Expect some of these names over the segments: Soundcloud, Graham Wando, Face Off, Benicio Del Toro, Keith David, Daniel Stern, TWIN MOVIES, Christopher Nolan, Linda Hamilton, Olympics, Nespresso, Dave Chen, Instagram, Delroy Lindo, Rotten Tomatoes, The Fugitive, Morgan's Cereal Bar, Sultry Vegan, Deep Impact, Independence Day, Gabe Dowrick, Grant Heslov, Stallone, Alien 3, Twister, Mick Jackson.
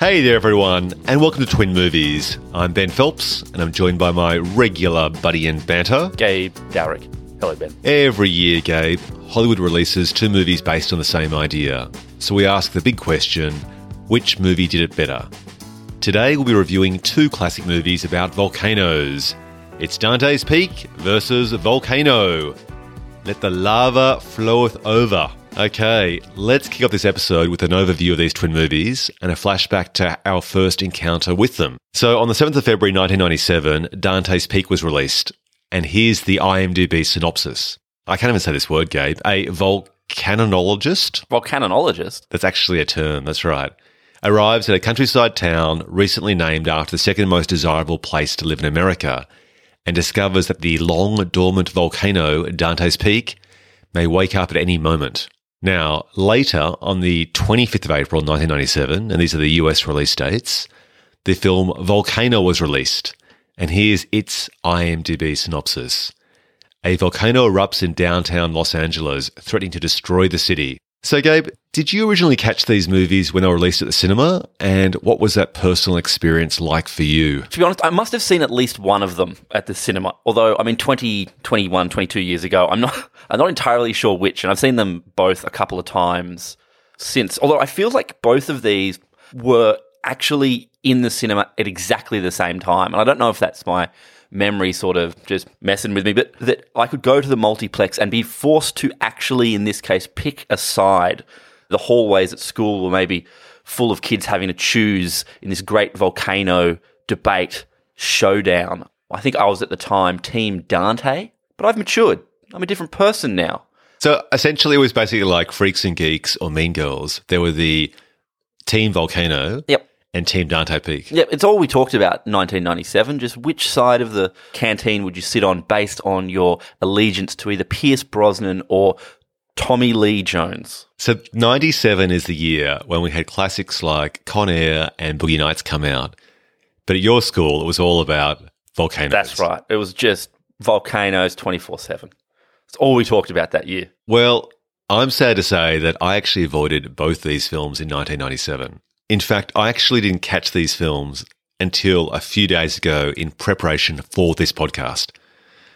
Hey there, everyone, and welcome to Twin Movies. I'm Ben Phelps, and I'm joined by my regular buddy in banter, Gabe Dowrick. Hello, Ben. Every year, Gabe, Hollywood releases two movies based on the same idea. So we ask the big question, which movie did it better? Today, we'll be reviewing two classic movies about volcanoes. It's Dante's Peak versus Volcano. Let the lava floweth over. Okay, let's kick off this episode with an overview of these twin movies and a flashback to our first encounter with them. So on the 7th of February 1997, Dante's Peak was released, and here's the IMDb synopsis. I can't even say this word, Gabe. A volcanologist? Volcanologist? That's actually a term, that's right. Arrives at a countryside town recently named after the second most desirable place to live in America and discovers that the long dormant volcano, Dante's Peak, may wake up at any moment. Now, later, on the 25th of April 1997, and these are the US release dates, the film Volcano was released, and here's its IMDb synopsis. A volcano erupts in downtown Los Angeles, threatening to destroy the city. So, Gabe, did you originally catch these movies when they were released at the cinema, and what was that personal experience like for you? To be honest, I must have seen at least one of them at the cinema, although, I mean, 22 years ago, I'm not entirely sure which, and I've seen them both a couple of times since, although I feel like both of these were actually in the cinema at exactly the same time, and I don't know if that's my memory sort of just messing with me, but that I could go to the multiplex and be forced to actually, in this case, pick a side. The hallways at school were maybe full of kids having to choose in this great volcano debate showdown. I think I was at the time Team Dante, but I've matured. I'm a different person now. So essentially it was basically like Freaks and Geeks or Mean Girls. There were the Team Volcano. Yep. And Team Dante Peak. Yeah, it's all we talked about in 1997, just which side of the canteen would you sit on based on your allegiance to either Pierce Brosnan or Tommy Lee Jones. So 97 is the year when we had classics like Con Air and Boogie Nights come out. But at your school, it was all about volcanoes. That's right. It was just volcanoes 24/7. It's all we talked about that year. Well, I'm sad to say that I actually avoided both these films in 1997. In fact, I actually didn't catch these films until a few days ago in preparation for this podcast,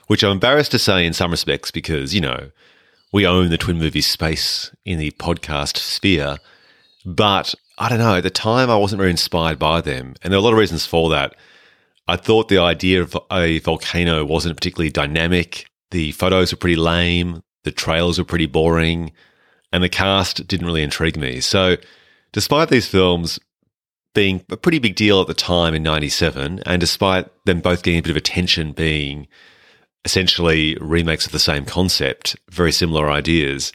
which I'm embarrassed to say in some respects because, you know, we own the Twin Movies space in the podcast sphere. But I don't know, at the time I wasn't very inspired by them, and there are a lot of reasons for that. I thought the idea of a volcano wasn't particularly dynamic. The photos were pretty lame. The trailers were pretty boring. And the cast didn't really intrigue me. So despite these films being a pretty big deal at the time in 97, and despite them both getting a bit of attention being essentially remakes of the same concept, very similar ideas,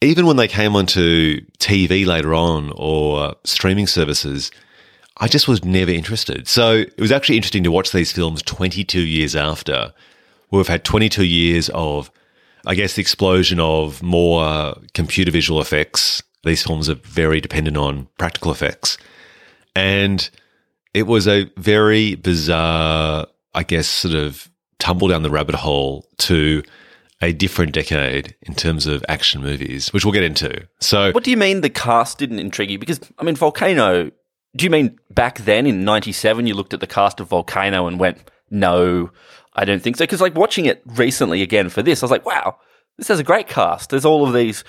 even when they came onto TV later on or streaming services, I just was never interested. So it was actually interesting to watch these films 22 years after, where we've had 22 years of, I guess, the explosion of more computer visual effects. These films are very dependent on practical effects. And it was a very bizarre, I guess, sort of tumble down the rabbit hole to a different decade in terms of action movies, which we'll get into. So, what do you mean the cast didn't intrigue you? Because, I mean, Volcano, do you mean back then in 97 you looked at the cast of Volcano and went, no, I don't think so? Because, like, watching it recently again for this, I was like, wow, this has a great cast. There's all of these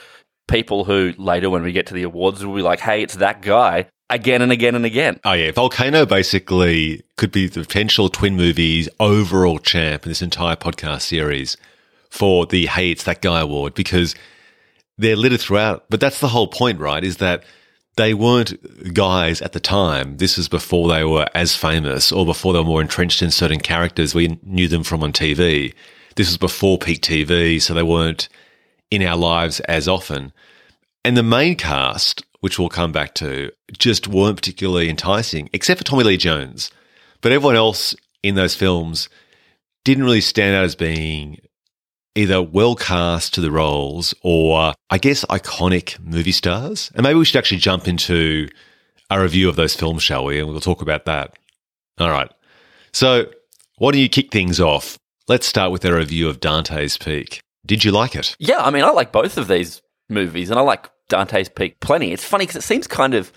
people who later when we get to the awards will be like, hey, it's that guy again and again and again. Oh, yeah. Volcano basically could be the potential Twin Movies overall champ in this entire podcast series for the Hey, It's That Guy award because they're littered throughout. But that's the whole point, right, is that they weren't guys at the time. This is before they were as famous or before they were more entrenched in certain characters we knew them from on TV. This was before peak TV, so they weren't in our lives as often. And the main cast, which we'll come back to, just weren't particularly enticing, except for Tommy Lee Jones. But everyone else in those films didn't really stand out as being either well cast to the roles or, I guess, iconic movie stars. And maybe we should actually jump into a review of those films, shall we? And we'll talk about that. All right. So why don't you kick things off? Let's start with a review of Dante's Peak. Did you like it? Yeah, I mean, I like both of these movies, and I like Dante's Peak plenty. It's funny because it seems kind of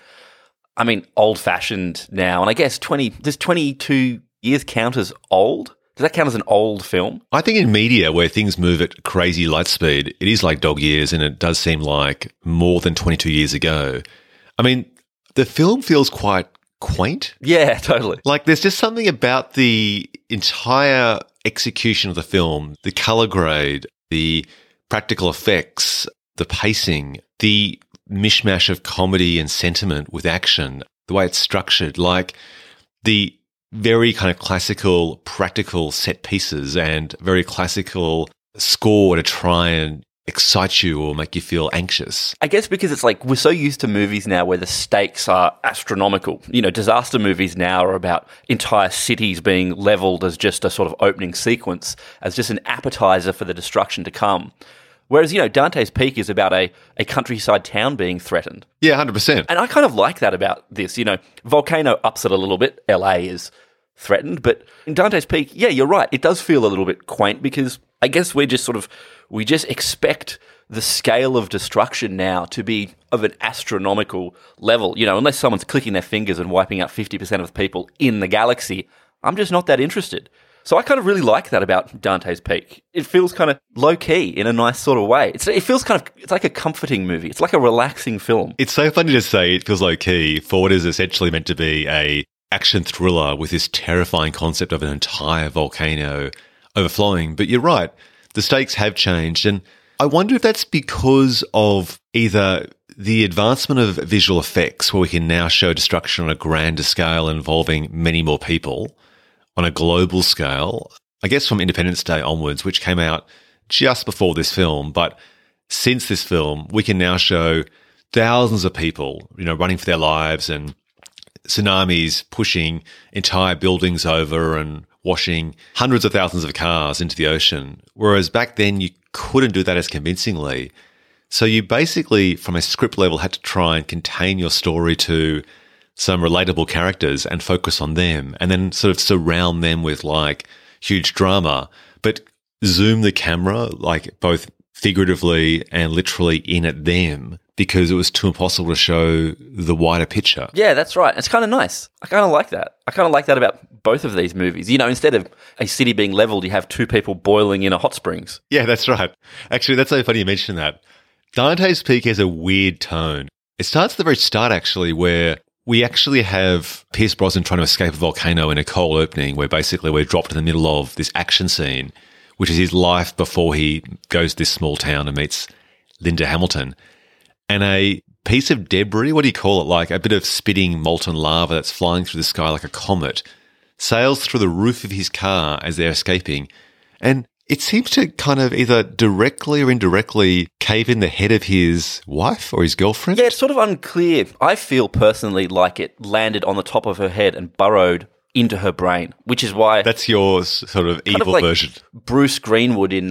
I mean, old-fashioned now. And I guess does 22 years count as old? Does that count as an old film? I think in media where things move at crazy light speed, it is like dog years and it does seem like more than 22 years ago. I mean, the film feels quite quaint. Yeah, totally. Like there's just something about the entire execution of the film, the color grade, the practical effects, the pacing, the mishmash of comedy and sentiment with action, the way it's structured, like the very kind of classical, practical set pieces and very classical score to try and excite you or make you feel anxious. I guess because it's like we're so used to movies now where the stakes are astronomical. You know, disaster movies now are about entire cities being leveled as just a sort of opening sequence, as just an appetizer for the destruction to come. Whereas, you know, Dante's Peak is about a countryside town being threatened. Yeah, 100%. And I kind of like that about this. You know, Volcano ups it a little bit. LA is threatened. But in Dante's Peak, yeah, you're right. It does feel a little bit quaint because I guess we just expect the scale of destruction now to be of an astronomical level. You know, unless someone's clicking their fingers and wiping out 50% of the people in the galaxy, I'm just not that interested. So I kind of really like that about Dante's Peak. It feels kind of low-key in a nice sort of way. It's like a comforting movie. It's like a relaxing film. It's so funny to say it feels low-key for what is essentially meant to be an action thriller with this terrifying concept of an entire volcano overflowing. But you're right. The stakes have changed. And I wonder if that's because of either the advancement of visual effects where we can now show destruction on a grander scale involving many more people, on a global scale, I guess from Independence Day onwards, which came out just before this film. But since this film, we can now show thousands of people, you know, running for their lives and tsunamis pushing entire buildings over and washing hundreds of thousands of cars into the ocean. Whereas back then, you couldn't do that as convincingly. So you basically, from a script level, had to try and contain your story to some relatable characters and focus on them and then sort of surround them with, like, huge drama, but zoom the camera, like, both figuratively and literally in at them because it was too impossible to show the wider picture. Yeah, that's right. It's kind of nice. I kind of like that. I kind of like that about both of these movies. You know, instead of a city being leveled, you have two people boiling in a hot springs. Yeah, that's right. Actually, that's so funny you mentioned that. Dante's Peak has a weird tone. It starts at the very start, actually, where we actually have Pierce Brosnan trying to escape a volcano in a cold opening where basically we're dropped in the middle of this action scene, which is his life before he goes to this small town and meets Linda Hamilton. And a piece of debris, what do you call it, like a bit of spitting molten lava that's flying through the sky like a comet, sails through the roof of his car as they're escaping. And it seems to kind of either directly or indirectly cave in the head of his wife or his girlfriend. Yeah, it's sort of unclear. I feel personally like it landed on the top of her head and burrowed into her brain, which is why... That's your sort of evil like version. Bruce Greenwood in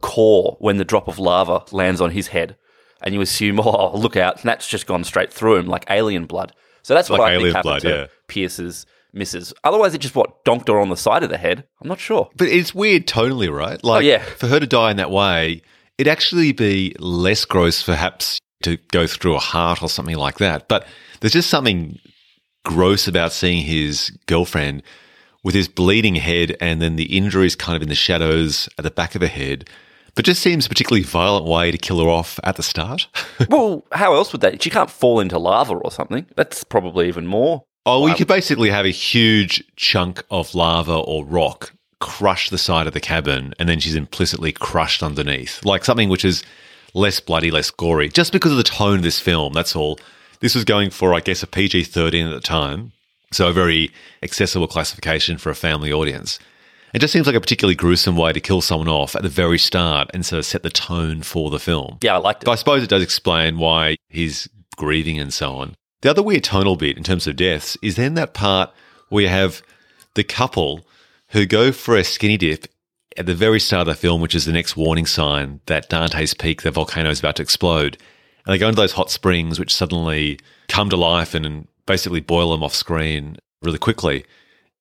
Core, when the drop of lava lands on his head and you assume, oh, look out, and that's just gone straight through him like alien blood. So that's what like I think happened blood, to yeah. Pierce's... misses. Otherwise, it just, donked her on the side of the head? I'm not sure. But it's weird tonally, right? Like, oh, yeah. For her to die in that way, it'd actually be less gross perhaps to go through a heart or something like that. But there's just something gross about seeing his girlfriend with his bleeding head and then the injuries kind of in the shadows at the back of her head. But just seems a particularly violent way to kill her off at the start. Well, how else would that? She can't fall into lava or something. That's probably even more. Oh, we could basically have a huge chunk of lava or rock crush the side of the cabin and then she's implicitly crushed underneath, like something which is less bloody, less gory, just because of the tone of this film, that's all. This was going for, I guess, a PG-13 at the time, so a very accessible classification for a family audience. It just seems like a particularly gruesome way to kill someone off at the very start and sort of set the tone for the film. Yeah, I liked it. But I suppose it does explain why he's grieving and so on. The other weird tonal bit in terms of deaths is then that part where you have the couple who go for a skinny dip at the very start of the film, which is the next warning sign that Dante's Peak, the volcano, is about to explode. And they go into those hot springs which suddenly come to life and basically boil them off screen really quickly.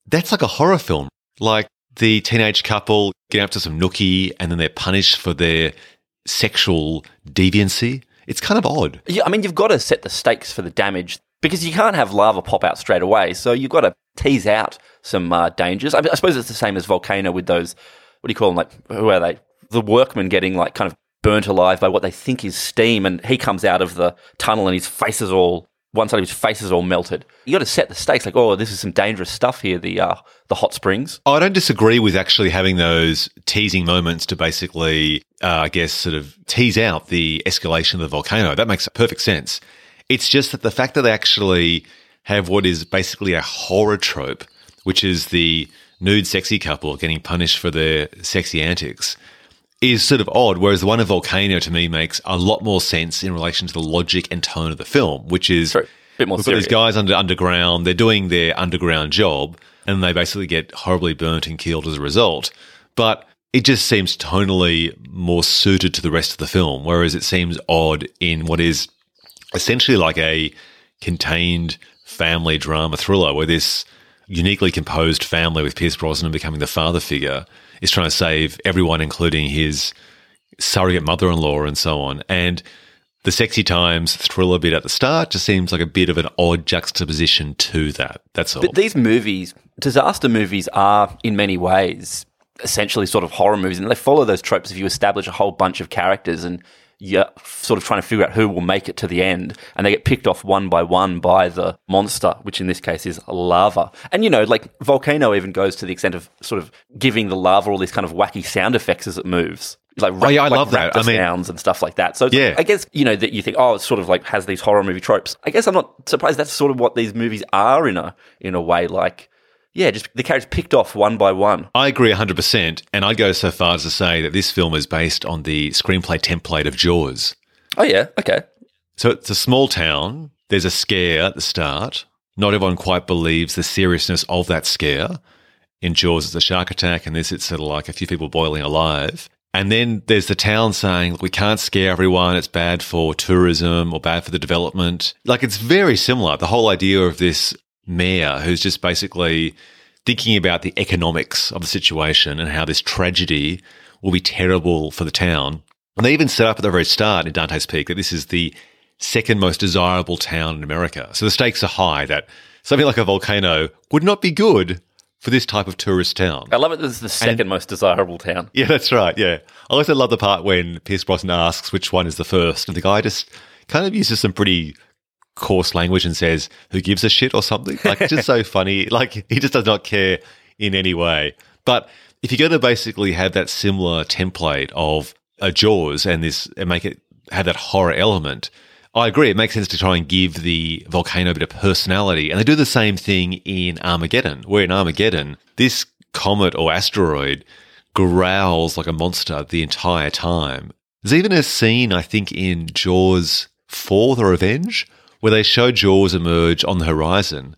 That's like a horror film. Like the teenage couple get up to some nookie and then they're punished for their sexual deviancy. It's kind of odd. Yeah, I mean, you've got to set the stakes for the damage because you can't have lava pop out straight away. So you've got to tease out some dangers. I suppose it's the same as Volcano with those, what do you call them, like, who are they? The workmen getting like kind of burnt alive by what they think is steam, and he comes out of the tunnel and his face is all, one side of his face is all melted. You got to set the stakes, like, oh, this is some dangerous stuff here, the hot springs. I don't disagree with actually having those teasing moments to basically, I guess, sort of tease out the escalation of the volcano. That makes perfect sense. It's just that the fact that they actually have what is basically a horror trope, which is the nude sexy couple getting punished for their sexy antics, is sort of odd, whereas the one of Volcano to me makes a lot more sense in relation to the logic and tone of the film, which is a bit more serious. We've got these guys underground, they're doing their underground job, and they basically get horribly burnt and killed as a result. But it just seems tonally more suited to the rest of the film, whereas it seems odd in what is essentially like a contained family drama thriller where this uniquely composed family with Pierce Brosnan becoming the father figure is trying to save everyone, including his surrogate mother-in-law and so on. And the sexy times thriller bit at the start just seems like a bit of an odd juxtaposition to that. That's all. But these movies, disaster movies, are in many ways essentially sort of horror movies, and they follow those tropes. If you establish a whole bunch of characters and you're sort of trying to figure out who will make it to the end, and they get picked off one by the monster, which in this case is lava. And, you know, like Volcano even goes to the extent of sort of giving the lava all these kind of wacky sound effects as it moves. Like, I love that. I mean, sounds and stuff like that. So, yeah. Like, I guess, you know, that you think, oh, it sort of like has these horror movie tropes. I guess I'm not surprised that's sort of what these movies are in a way, like, yeah, just the characters picked off one by one. I agree 100%, and I'd go so far as to say that this film is based on the screenplay template of Jaws. Oh, yeah, okay. So it's a small town. There's a scare at the start. Not everyone quite believes the seriousness of that scare. In Jaws, it's a shark attack, and this it's sort of like a few people boiling alive. And then there's the town saying, look, we can't scare everyone. It's bad for tourism or bad for the development. Like, it's very similar. The whole idea of this mayor who's just basically thinking about the economics of the situation and how this tragedy will be terrible for the town. And they even set up at the very start in Dante's Peak that this is the second most desirable town in America. So the stakes are high that something like a volcano would not be good for this type of tourist town. I love it that it's the second most desirable town. Yeah, that's right, yeah. I also love the part when Pierce Brosnan asks which one is the first, and the guy just kind of uses some pretty coarse language and says, who gives a shit or something? Like, it's just so funny. Like, he just does not care in any way. But if you're going to basically have that similar template of a Jaws and make it have that horror element, I agree. It makes sense to try and give the volcano a bit of personality. And they do the same thing in Armageddon, where in Armageddon, this comet or asteroid growls like a monster the entire time. There's even a scene, I think, in Jaws 4, The Revenge, where they show Jaws emerge on the horizon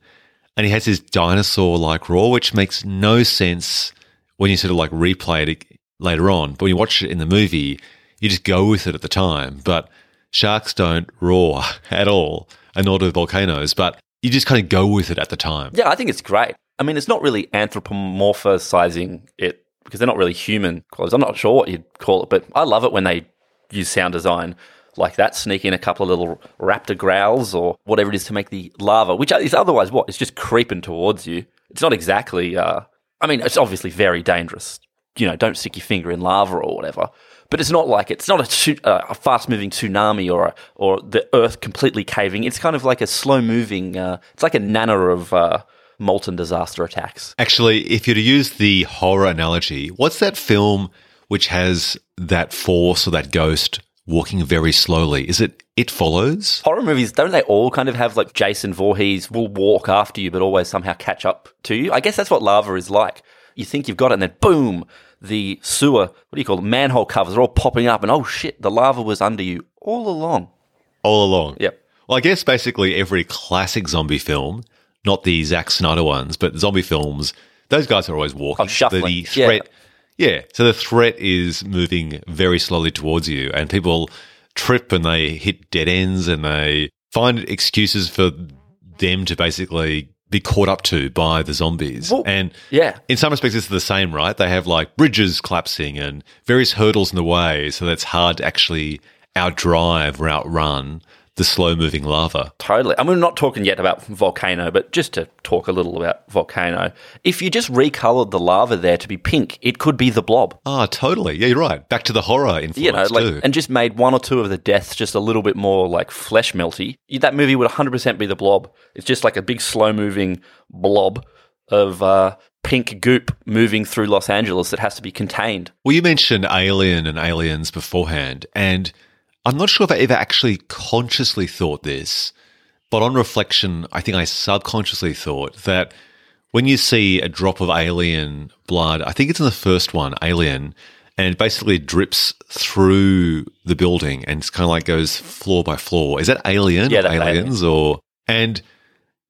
and he has his dinosaur-like roar, which makes no sense when you sort of like replay it later on. But when you watch it in the movie, you just go with it at the time. But sharks don't roar at all, and nor do volcanoes, but you just kind of go with it at the time. Yeah, I think it's great. I mean, it's not really anthropomorphizing it because they're not really human qualities. I'm not sure what you'd call it, but I love it when they use sound design like that, sneak in a couple of little raptor growls or whatever it is to make the lava, which is otherwise what? It's just creeping towards you. It's not exactly, I mean, it's obviously very dangerous. You know, don't stick your finger in lava or whatever. But it's not like, it's not a fast-moving tsunami or the earth completely caving. It's kind of like a slow-moving, it's like a nana of molten disaster attacks. Actually, if you're to use the horror analogy, what's that film which has that force or that ghost walking very slowly? Is it It Follows? Horror movies, don't they all kind of have like Jason Voorhees will walk after you but always somehow catch up to you? I guess that's what lava is like. You think you've got it and then boom, the sewer, what do you call it, manhole covers are all popping up and oh shit, the lava was under you all along. All along. Yep. Well, I guess basically every classic zombie film, not the Zack Snyder ones, but zombie films, those guys are always walking. Oh, shuffling. The threat. Yeah. Yeah, so the threat is moving very slowly towards you and people trip and they hit dead ends and they find excuses for them to basically be caught up to by the zombies. Well, and yeah, in some respects, it's the same, right? They have like bridges collapsing and various hurdles in the way, so that's hard to actually outdrive or outrun the slow-moving lava. Totally. And we're not talking yet about Volcano, but just to talk a little about Volcano, if you just recolored the lava there to be pink, it could be the blob. Ah, totally. Yeah, you're right. Back to the horror influence, too. And just made one or two of the deaths just a little bit more, flesh-melty. That movie would 100% be the blob. It's just like a big slow-moving blob of pink goop moving through Los Angeles that has to be contained. Well, you mentioned Alien and Aliens beforehand, and I'm not sure if I ever actually consciously thought this, but on reflection, I think I subconsciously thought that when you see a drop of alien blood, I think it's in the first one, Alien, and it basically drips through the building and it's kind of goes floor by floor. Is that Alien? Yeah, that's Aliens. And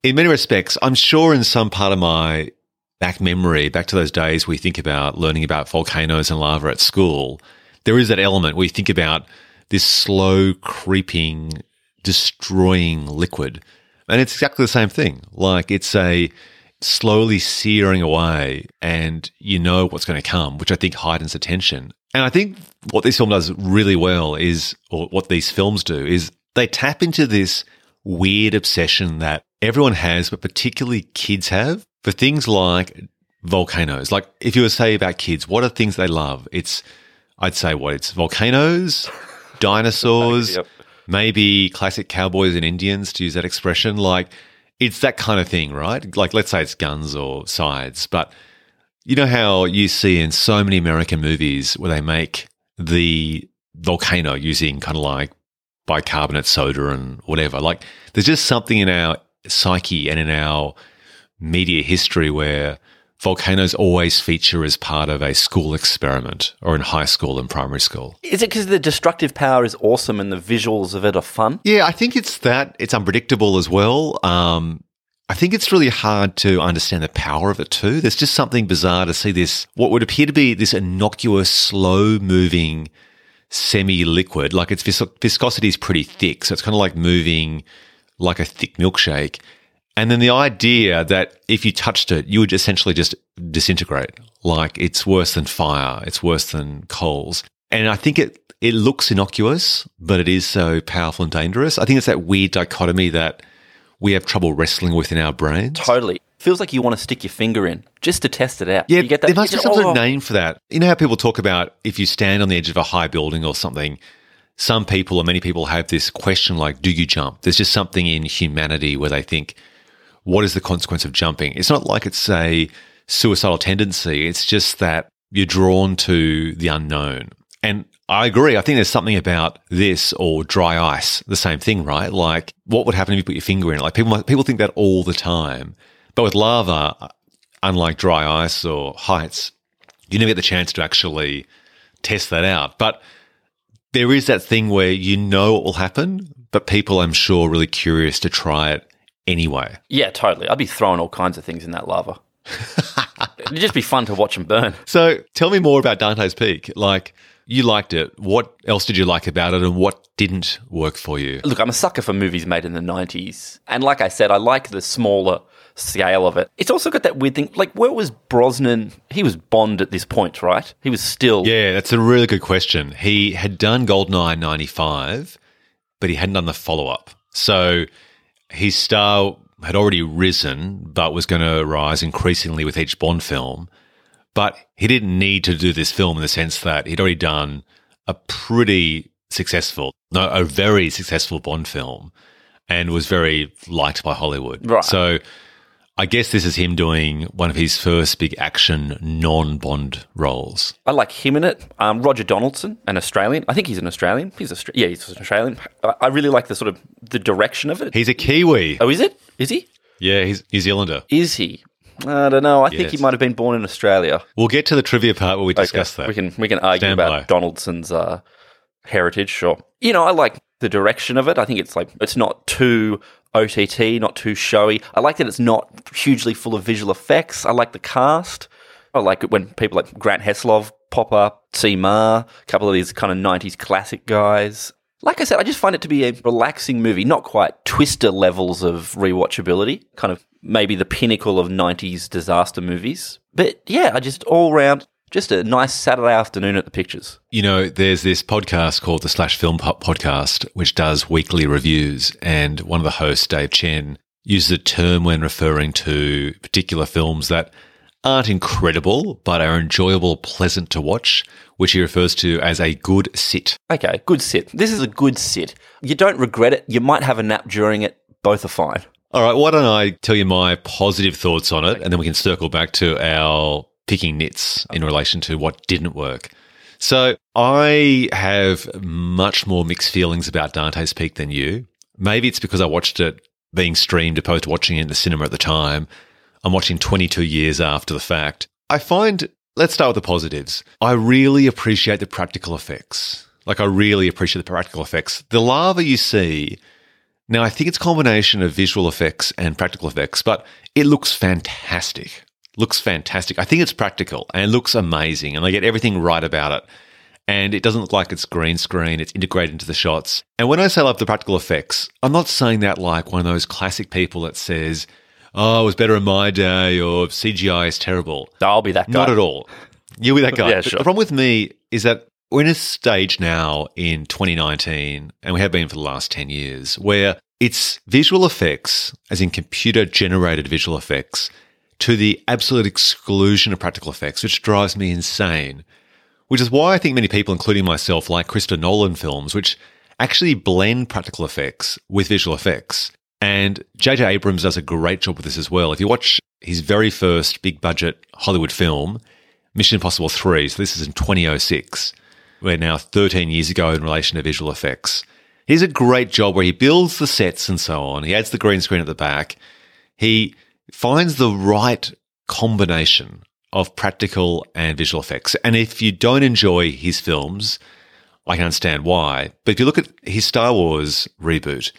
in many respects, I'm sure in some part of my back to those days we think about learning about volcanoes and lava at school, there is that element where you think about this slow, creeping, destroying liquid. And it's exactly the same thing. It's a slowly searing away and you know what's going to come, which I think heightens the tension. And I think what this film does really well is, or what these films do, is they tap into this weird obsession that everyone has, but particularly kids have, for things like volcanoes. If you were to say about kids, what are things they love? It's volcanoes, dinosaurs, yep, maybe classic cowboys and Indians, to use that expression. It's that kind of thing, right? Let's say it's guns or sides. But you know how you see in so many American movies where they make the volcano using kind of bicarbonate soda and whatever. There's just something in our psyche and in our media history where volcanoes always feature as part of a school experiment or in high school and primary school. Is it because the destructive power is awesome and the visuals of it are fun? Yeah, I think it's that. It's unpredictable as well. I think it's really hard to understand the power of it too. There's just something bizarre to see this, what would appear to be this innocuous, slow-moving semi-liquid. Its viscosity is pretty thick, so it's kind of moving like a thick milkshake. And then the idea that if you touched it, you would essentially just disintegrate. It's worse than fire. It's worse than coals. And I think it looks innocuous, but it is so powerful and dangerous. I think it's that weird dichotomy that we have trouble wrestling with in our brains. Totally. Feels like you want to stick your finger in just to test it out. Yeah, you get that? There must be some sort of name for that. You know how people talk about if you stand on the edge of a high building or something, some people or many people have this question do you jump? There's just something in humanity where they think, what is the consequence of jumping? It's not it's a suicidal tendency. It's just that you're drawn to the unknown. And I agree. I think there's something about this or dry ice, the same thing, right? What would happen if you put your finger in it? People think that all the time. But with lava, unlike dry ice or heights, you never get the chance to actually test that out. But there is that thing where you know it will happen, but people, I'm sure, are really curious to try it anyway. Yeah, totally. I'd be throwing all kinds of things in that lava. It'd just be fun to watch them burn. So tell me more about Dante's Peak. You liked it. What else did you like about it and what didn't work for you? Look, I'm a sucker for movies made in the 90s. And like I said, I like the smaller scale of it. It's also got that weird thing. Where was Brosnan? He was Bond at this point, right? He was still... Yeah, that's a really good question. He had done GoldenEye 95, but he hadn't done the follow-up. So his star had already risen but was going to rise increasingly with each Bond film, but he didn't need to do this film in the sense that he'd already done a very successful Bond film and was very liked by Hollywood. Right. So I guess this is him doing one of his first big action non-Bond roles. I like him in it. Roger Donaldson, an Australian. I think he's an Australian. He's an Australian. I really like the sort of the direction of it. He's a Kiwi. Oh, is it? Is he? Yeah, he's New Zealander. Is he? I don't know. I think he might have been born in Australia. We'll get to the trivia part where we discuss that. We can argue about Donaldson's heritage, sure. I like the direction of it. I think it's not too OTT, not too showy. I like that it's not hugely full of visual effects. I like the cast. I like it when people like Grant Heslov pop up, Seymour, a couple of these kind of 90s classic guys. Like I said, I just find it to be a relaxing movie, not quite Twister levels of rewatchability, kind of maybe the pinnacle of 90s disaster movies. But yeah, I just all round just a nice Saturday afternoon at the pictures. You know, there's this podcast called the Slash Film Podcast, which does weekly reviews, and one of the hosts, Dave Chen, uses a term when referring to particular films that aren't incredible but are enjoyable, pleasant to watch, which he refers to as a good sit. Okay, good sit. This is a good sit. You don't regret it. You might have a nap during it. Both are fine. All right, why don't I tell you my positive thoughts on it, and then we can circle back to our picking nits in relation to what didn't work. So I have much more mixed feelings about Dante's Peak than you. Maybe it's because I watched it being streamed opposed to watching it in the cinema at the time. I'm watching 22 years after the fact. Let's start with the positives. I really appreciate the practical effects. The lava you see... Now, I think it's a combination of visual effects and practical effects, but it looks fantastic. I think it's practical and it looks amazing, and they get everything right about it. And it doesn't look like it's green screen. It's integrated into the shots. And when I say I love the practical effects, I'm not saying that like one of those classic people that says, oh, it was better in my day, or CGI is terrible. I'll be that guy. Not at all. You'll be that guy. Yeah, sure. The problem with me is that we're in a stage now in 2019, and we have been for the last 10 years, where it's visual effects, as in computer-generated visual effects, to the absolute exclusion of practical effects, which drives me insane, which is why I think many people, including myself, like Christopher Nolan films, which actually blend practical effects with visual effects. And J.J. Abrams does a great job with this as well. If you watch his very first big-budget Hollywood film, Mission Impossible 3, so this is in 2006, we're now 13 years ago in relation to visual effects. He does a great job where he builds the sets and so on. He adds the green screen at the back. He finds the right combination of practical and visual effects. And if you don't enjoy his films, I can understand why. But if you look at his Star Wars reboot,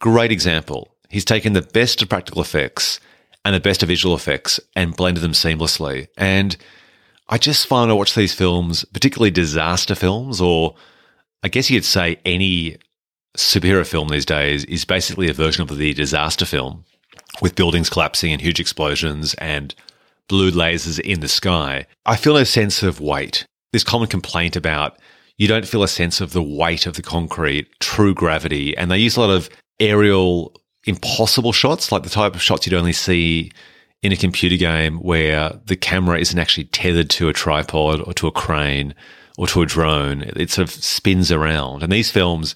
great example. He's taken the best of practical effects and the best of visual effects and blended them seamlessly. And I just find I watch these films, particularly disaster films, or I guess you'd say any superhero film these days is basically a version of the disaster film with buildings collapsing and huge explosions and blue lasers in the sky. I feel no sense of weight. This common complaint about you don't feel a sense of the weight of the concrete, true gravity, and they use a lot of aerial impossible shots, like the type of shots you'd only see in a computer game where the camera isn't actually tethered to a tripod or to a crane or to a drone. It sort of spins around. And these films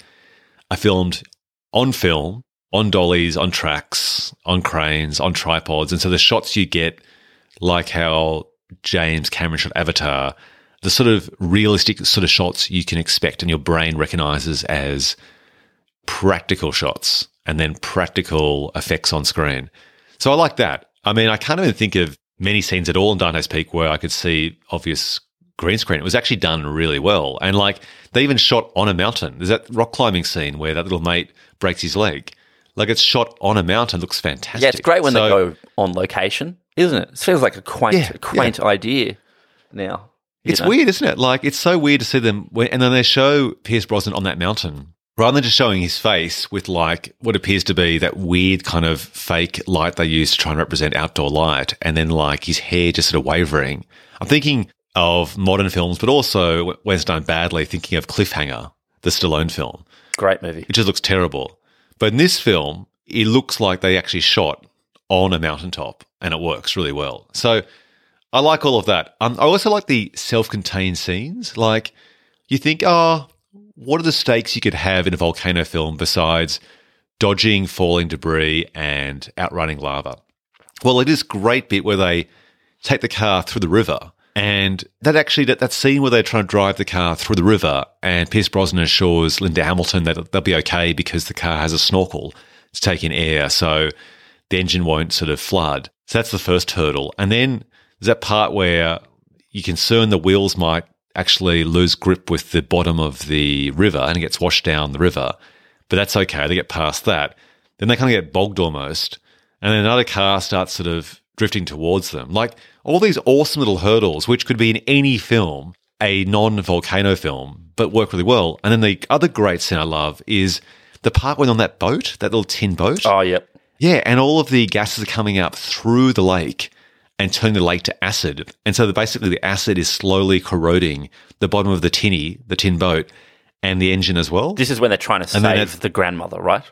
are filmed on film, on dollies, on tracks, on cranes, on tripods. And so the shots you get, like how James Cameron shot Avatar, the sort of realistic sort of shots you can expect and your brain recognises as practical shots and then practical effects on screen. So I like that. I mean, I can't even think of many scenes at all in Dante's Peak where I could see obvious green screen. It was actually done really well. And, like, they even shot on a mountain. There's that rock climbing scene where that little mate breaks his leg. Like, it's shot on a mountain. It looks fantastic. Yeah, it's great when they go on location, isn't it? It feels like a quaint idea now. It's weird, isn't it? Like, it's so weird to see them. And then they show Pierce Brosnan on that mountain. Rather than just showing his face with, like, what appears to be that weird kind of fake light they use to try and represent outdoor light, and then, like, his hair just sort of wavering. I'm thinking of modern films, but also, when it's done badly, thinking of Cliffhanger, the Stallone film. Great movie. It just looks terrible. But in this film, it looks like they actually shot on a mountaintop, and it works really well. So I like all of that. I also like the self-contained scenes. Like, you think, what are the stakes you could have in a volcano film besides dodging falling debris and outrunning lava? Well, it is a great bit where they take the car through the river, and that scene where they're trying to drive the car through the river and Pierce Brosnan assures Linda Hamilton that they'll be okay because the car has a snorkel to take in air, so the engine won't sort of flood. So that's the first hurdle. And then there's that part where you're concerned the wheels might actually lose grip with the bottom of the river and it gets washed down the river. But that's okay. They get past that. Then they kind of get bogged almost. And then another car starts sort of drifting towards them. Like, all these awesome little hurdles, which could be in any film, a non-volcano film, but work really well. And then the other great scene I love is the part when on that boat, that little tin boat. Oh, yep. Yeah, and all of the gases are coming up through the lake and turning the lake to acid. And so basically the acid is slowly corroding the bottom of the tinny, the tin boat, and the engine as well. This is when they're trying to save the grandmother, right?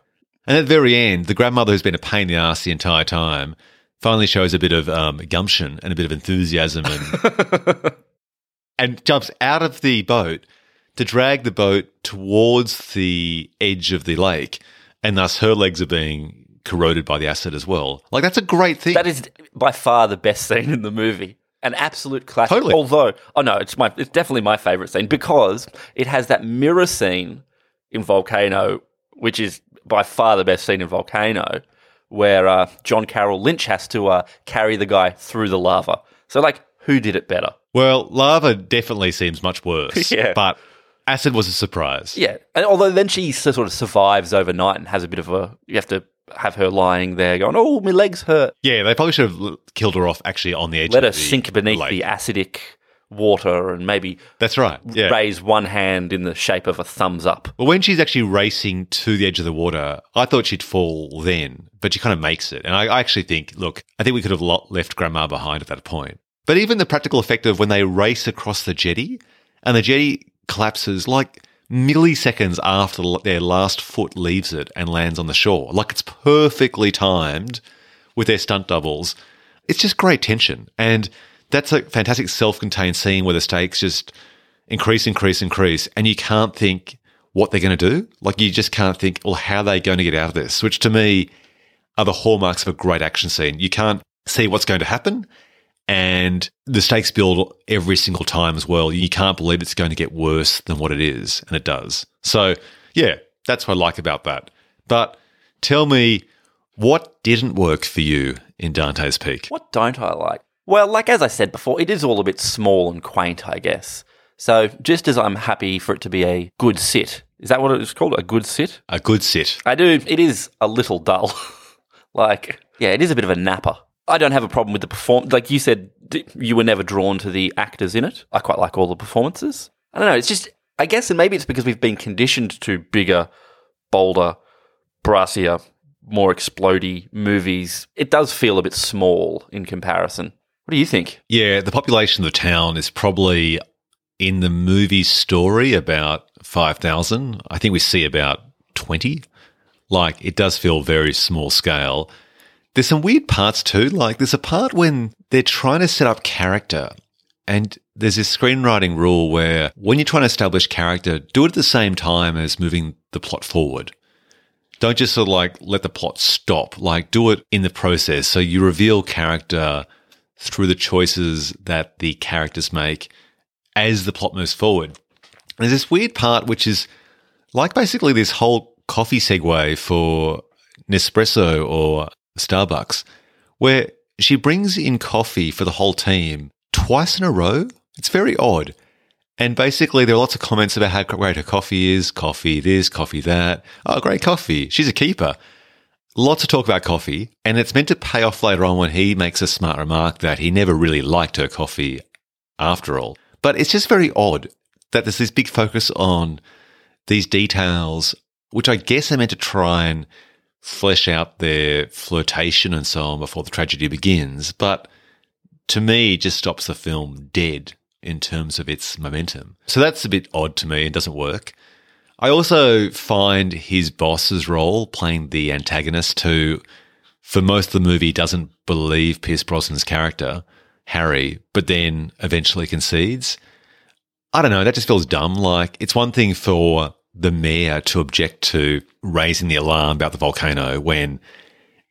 And at the very end, the grandmother, who's been a pain in the ass the entire time, finally shows a bit of gumption and a bit of enthusiasm and, and jumps out of the boat to drag the boat towards the edge of the lake, and thus her legs are being corroded by the acid as well. Like, that's a great thing. That is by far the best scene in the movie. An absolute classic. Totally. Although, oh no, it's definitely my favourite scene because it has that mirror scene in Volcano, which is by far the best scene in Volcano, where John Carroll Lynch has to carry the guy through the lava. So, like, who did it better? Well, lava definitely seems much worse. Yeah. But acid was a surprise. Yeah. And although then she sort of survives overnight and has a bit of a, you have to have her lying there going, oh, my legs hurt. Yeah, they probably should have killed her off actually on the edge of the lake. Let her sink beneath the acidic water and maybe that's right. Yeah. Raise one hand in the shape of a thumbs up. Well, when she's actually racing to the edge of the water, I thought she'd fall then, but she kind of makes it. And I actually think, look, I think we could have left Grandma behind at that point. But even the practical effect of when they race across the jetty and the jetty collapses like milliseconds after their last foot leaves it and lands on the shore. Like, it's perfectly timed with their stunt doubles. It's just great tension. And that's a fantastic self-contained scene where the stakes just increase, and you can't think what they're going to do. Like, you just can't think, well, how are they going to get out of this? Which, to me, are the hallmarks of a great action scene. You can't see what's going to happen, and the stakes build every single time as well. You can't believe it's going to get worse than what it is, and it does. So, yeah, that's what I like about that. But tell me, what didn't work for you in Dante's Peak? What don't I like? Well, like as I said before, it is all a bit small and quaint, I guess. So, just as I'm happy for it to be a good sit. Is that what it's called? A good sit? A good sit. I do. It is a little dull. Like, yeah, it is a bit of a napper. I don't have a problem with the performance. Like you said, you were never drawn to the actors in it. I quite like all the performances. I don't know. It's just, I guess, and maybe it's because we've been conditioned to bigger, bolder, brassier, more explodey movies. It does feel a bit small in comparison. What do you think? Yeah, the population of the town is probably in the movie story about 5,000. I think we see about 20. Like, it does feel very small scale. There's some weird parts too. Like, there's a part when they're trying to set up character, and there's this screenwriting rule where when you're trying to establish character, do it at the same time as moving the plot forward. Don't just sort of like let the plot stop. Like, do it in the process. So you reveal character through the choices that the characters make as the plot moves forward. And there's this weird part which is like basically this whole coffee segue for Nespresso or Starbucks, where she brings in coffee for the whole team twice in a row. It's very odd. And basically there are lots of comments about how great her coffee is, coffee this, coffee that. Oh, great coffee. She's a keeper. Lots of talk about coffee, and it's meant to pay off later on when he makes a smart remark that he never really liked her coffee after all. But it's just very odd that there's this big focus on these details, which I guess are meant to try and flesh out their flirtation and so on before the tragedy begins. But to me, it just stops the film dead in terms of its momentum. So that's a bit odd to me and doesn't work. I also find his boss's role, playing the antagonist who, for most of the movie, doesn't believe Pierce Brosnan's character, Harry, but then eventually concedes. I don't know, that just feels dumb. Like, it's one thing for the mayor to object to raising the alarm about the volcano when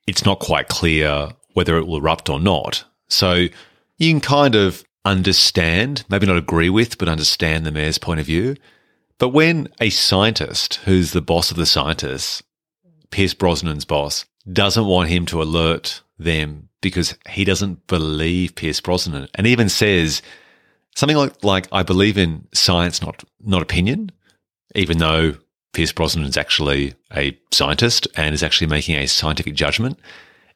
it's not quite clear whether it will erupt or not. So you can kind of understand, maybe not agree with, but understand the mayor's point of view. But when a scientist, who's the boss of the scientists, Pierce Brosnan's boss, doesn't want him to alert them because he doesn't believe Pierce Brosnan, and even says something like I believe in science, not opinion, even though Pierce Brosnan is actually a scientist and is actually making a scientific judgment,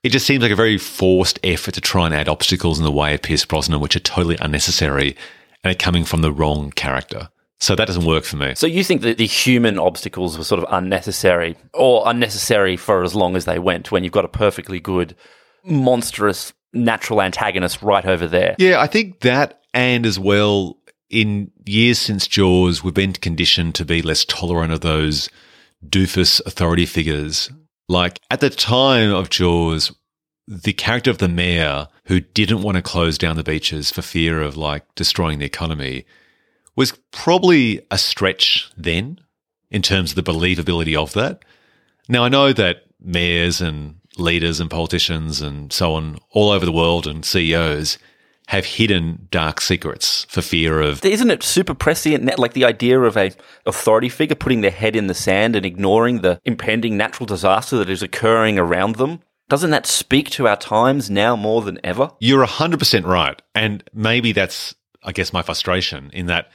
it just seems like a very forced effort to try and add obstacles in the way of Pierce Brosnan, which are totally unnecessary and are coming from the wrong character. So that doesn't work for me. So you think that the human obstacles were sort of unnecessary, or unnecessary for as long as they went, when you've got a perfectly good, monstrous natural antagonist right over there. Yeah, I think that, and as well, in years since Jaws, we've been conditioned to be less tolerant of those doofus authority figures. Like, at the time of Jaws, the character of the mayor who didn't want to close down the beaches for fear of, like, destroying the economy was probably a stretch then in terms of the believability of that. Now, I know that mayors and leaders and politicians and so on all over the world and CEOs have hidden dark secrets for fear of... Isn't it super prescient, like the idea of an authority figure putting their head in the sand and ignoring the impending natural disaster that is occurring around them? Doesn't that speak to our times now more than ever? You're 100% right. And maybe that's, I guess, my frustration in that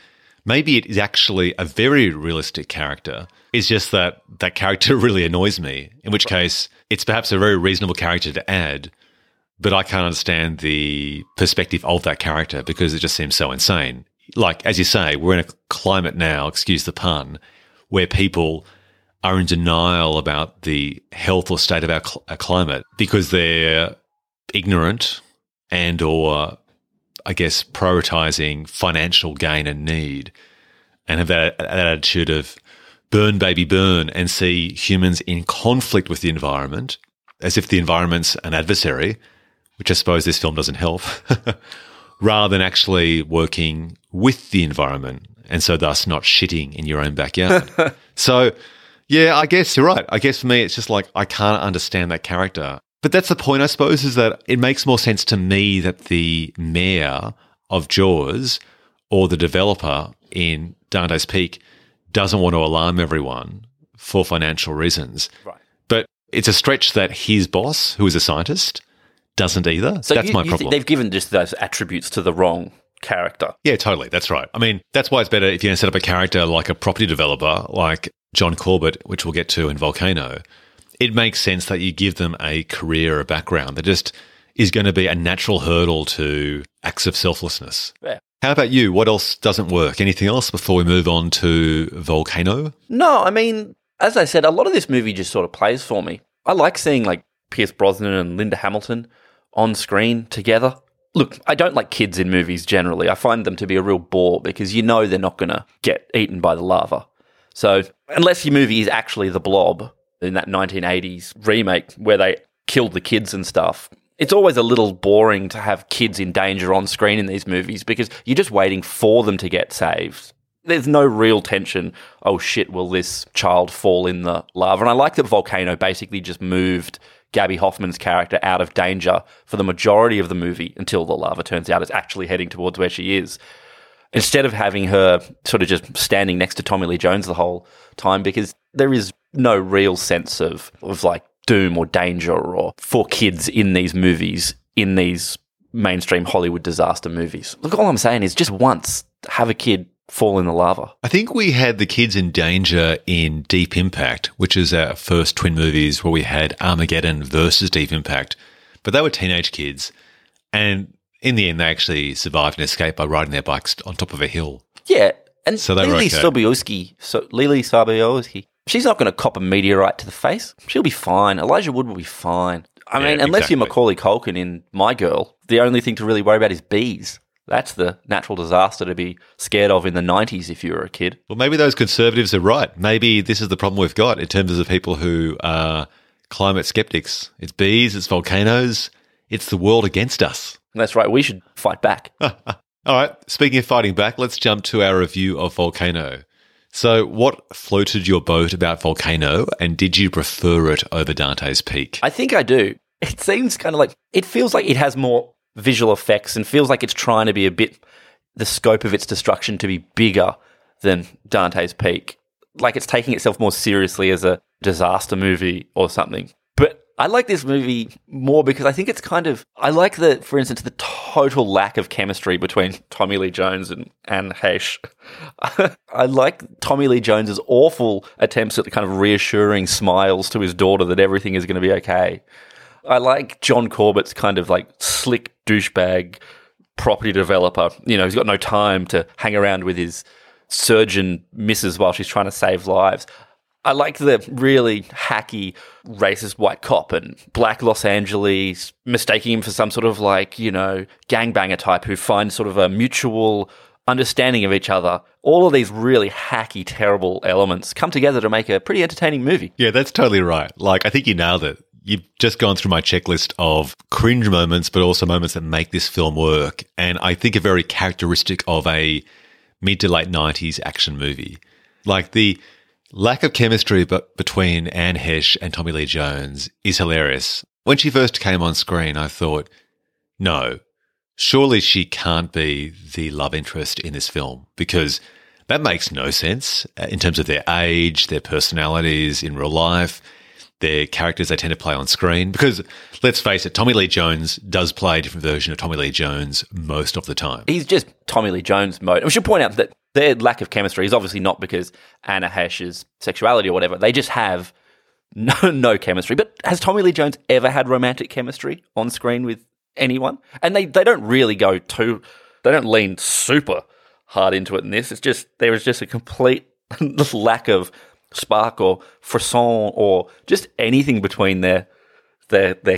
maybe it is actually a very realistic character. It's just that that character really annoys me, in which case it's perhaps a very reasonable character to add, but I can't understand the perspective of that character because it just seems so insane. Like, as you say, we're in a climate now, excuse the pun, where people are in denial about the health or state of our climate because they're ignorant and or, I guess, prioritising financial gain and need and have that attitude of burn, baby, burn, and see humans in conflict with the environment as if the environment's an adversary, which I suppose this film doesn't help, rather than actually working with the environment and so thus not shitting in your own backyard. So... yeah, I guess you're right. I guess for me, it's just like I can't understand that character. But that's the point, I suppose, is that it makes more sense to me that the mayor of Jaws or the developer in Dante's Peak doesn't want to alarm everyone for financial reasons. Right. But it's a stretch that his boss, who is a scientist, doesn't either. So that's my problem. They've given just those attributes to the wrong character. Yeah, totally. That's right. I mean, that's why it's better if you set up a character like a property developer, like John Corbett, which we'll get to in Volcano. It makes sense that you give them a career, a background that just is going to be a natural hurdle to acts of selflessness. Yeah. How about you? What else doesn't work? Anything else before we move on to Volcano? No, I mean, as I said, a lot of this movie just sort of plays for me. I like seeing like Pierce Brosnan and Linda Hamilton on screen together. Look, I don't like kids in movies generally. I find them to be a real bore because you know they're not going to get eaten by the lava. So, unless your movie is actually The Blob in that 1980s remake where they killed the kids and stuff, it's always a little boring to have kids in danger on screen in these movies because you're just waiting for them to get saved. There's no real tension, oh shit, will this child fall in the lava? And I like that Volcano basically just moved Gabby Hoffman's character out of danger for the majority of the movie until the lava turns out it's actually heading towards where she is. Instead of having her sort of just standing next to Tommy Lee Jones the whole time, because there is no real sense of like doom or danger or for kids in these movies, in these mainstream Hollywood disaster movies. Look, all I'm saying is just once have a kid fall in the lava. I think we had the kids in danger in Deep Impact, which is our first twin movies where we had Armageddon versus Deep Impact, but they were teenage kids and... in the end, they actually survived and escaped by riding their bikes on top of a hill. Yeah, and so Lily Sobieski, she's not going to cop a meteorite to the face. She'll be fine. Elijah Wood will be fine. I mean, unless you're Macaulay Culkin in My Girl, the only thing to really worry about is bees. That's the natural disaster to be scared of in the 90s if you were a kid. Well, maybe those conservatives are right. Maybe this is the problem we've got in terms of the people who are climate skeptics. It's bees, it's volcanoes, it's the world against us. That's right. We should fight back. All right. Speaking of fighting back, let's jump to our review of Volcano. So what floated your boat about Volcano, and did you prefer it over Dante's Peak? I think I do. It seems kind of like – it feels like it has more visual effects and feels like it's trying to be a bit – the scope of its destruction to be bigger than Dante's Peak. Like it's taking itself more seriously as a disaster movie or something. I like this movie more because I think it's kind of... I like the, for instance, the total lack of chemistry between Tommy Lee Jones and Anne Heche. I like Tommy Lee Jones's awful attempts at the kind of reassuring smiles to his daughter that everything is going to be okay. I like John Corbett's kind of like slick douchebag property developer. You know, he's got no time to hang around with his surgeon missus while she's trying to save lives. I like the really hacky racist white cop and black Los Angeles, mistaking him for some sort of like, you know, gangbanger type who find sort of a mutual understanding of each other. All of these really hacky, terrible elements come together to make a pretty entertaining movie. Yeah, that's totally right. Like, I think you nailed it. You've just gone through my checklist of cringe moments, but also moments that make this film work. And I think are very characteristic of a mid to late 90s action movie. Like the lack of chemistry between Anne Heche and Tommy Lee Jones is hilarious. When she first came on screen, I thought, no, surely she can't be the love interest in this film because that makes no sense in terms of their age, their personalities in real life, their characters they tend to play on screen. Because let's face it, Tommy Lee Jones does play a different version of Tommy Lee Jones most of the time. He's just Tommy Lee Jones mode. We should point out that their lack of chemistry is obviously not because Anne Heche's sexuality or whatever. They just have no chemistry. But has Tommy Lee Jones ever had romantic chemistry on screen with anyone? And they don't really go too – they don't lean super hard into it in this. It's just – there is just a complete lack of – spark or frisson or just anything between their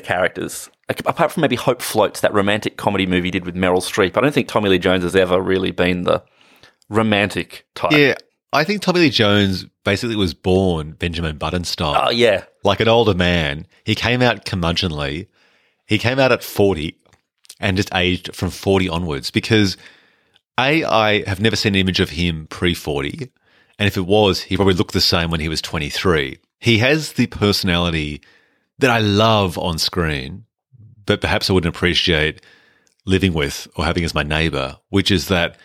characters. Apart from maybe Hope Floats, that romantic comedy movie did with Meryl Streep. I don't think Tommy Lee Jones has ever really been the romantic type. Yeah, I think Tommy Lee Jones basically was born Benjamin Button style. Oh, yeah. Like an older man. He came out curmudgeonly. He came out at 40 and just aged from 40 onwards because, A, I have never seen an image of him pre-40. And if it was, he probably looked the same when he was 23. He has the personality that I love on screen, but perhaps I wouldn't appreciate living with or having as my neighbour, which is that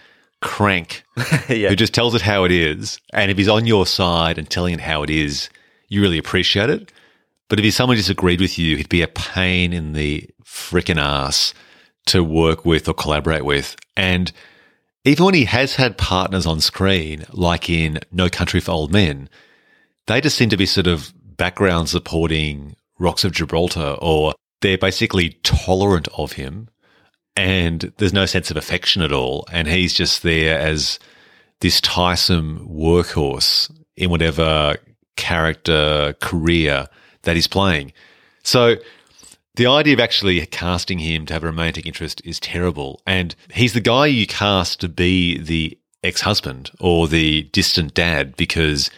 crank who just tells it how it is. And if he's on your side and telling it how it is, you really appreciate it. But if he's someone who disagreed with you, he'd be a pain in the frickin' ass to work with or collaborate with. And even when he has had partners on screen, like in No Country for Old Men, they just seem to be sort of background supporting Rocks of Gibraltar, or they're basically tolerant of him and there's no sense of affection at all. And he's just there as this tiresome workhorse in whatever character, career that he's playing. So the idea of actually casting him to have a romantic interest is terrible. And he's the guy you cast to be the ex-husband or the distant dad because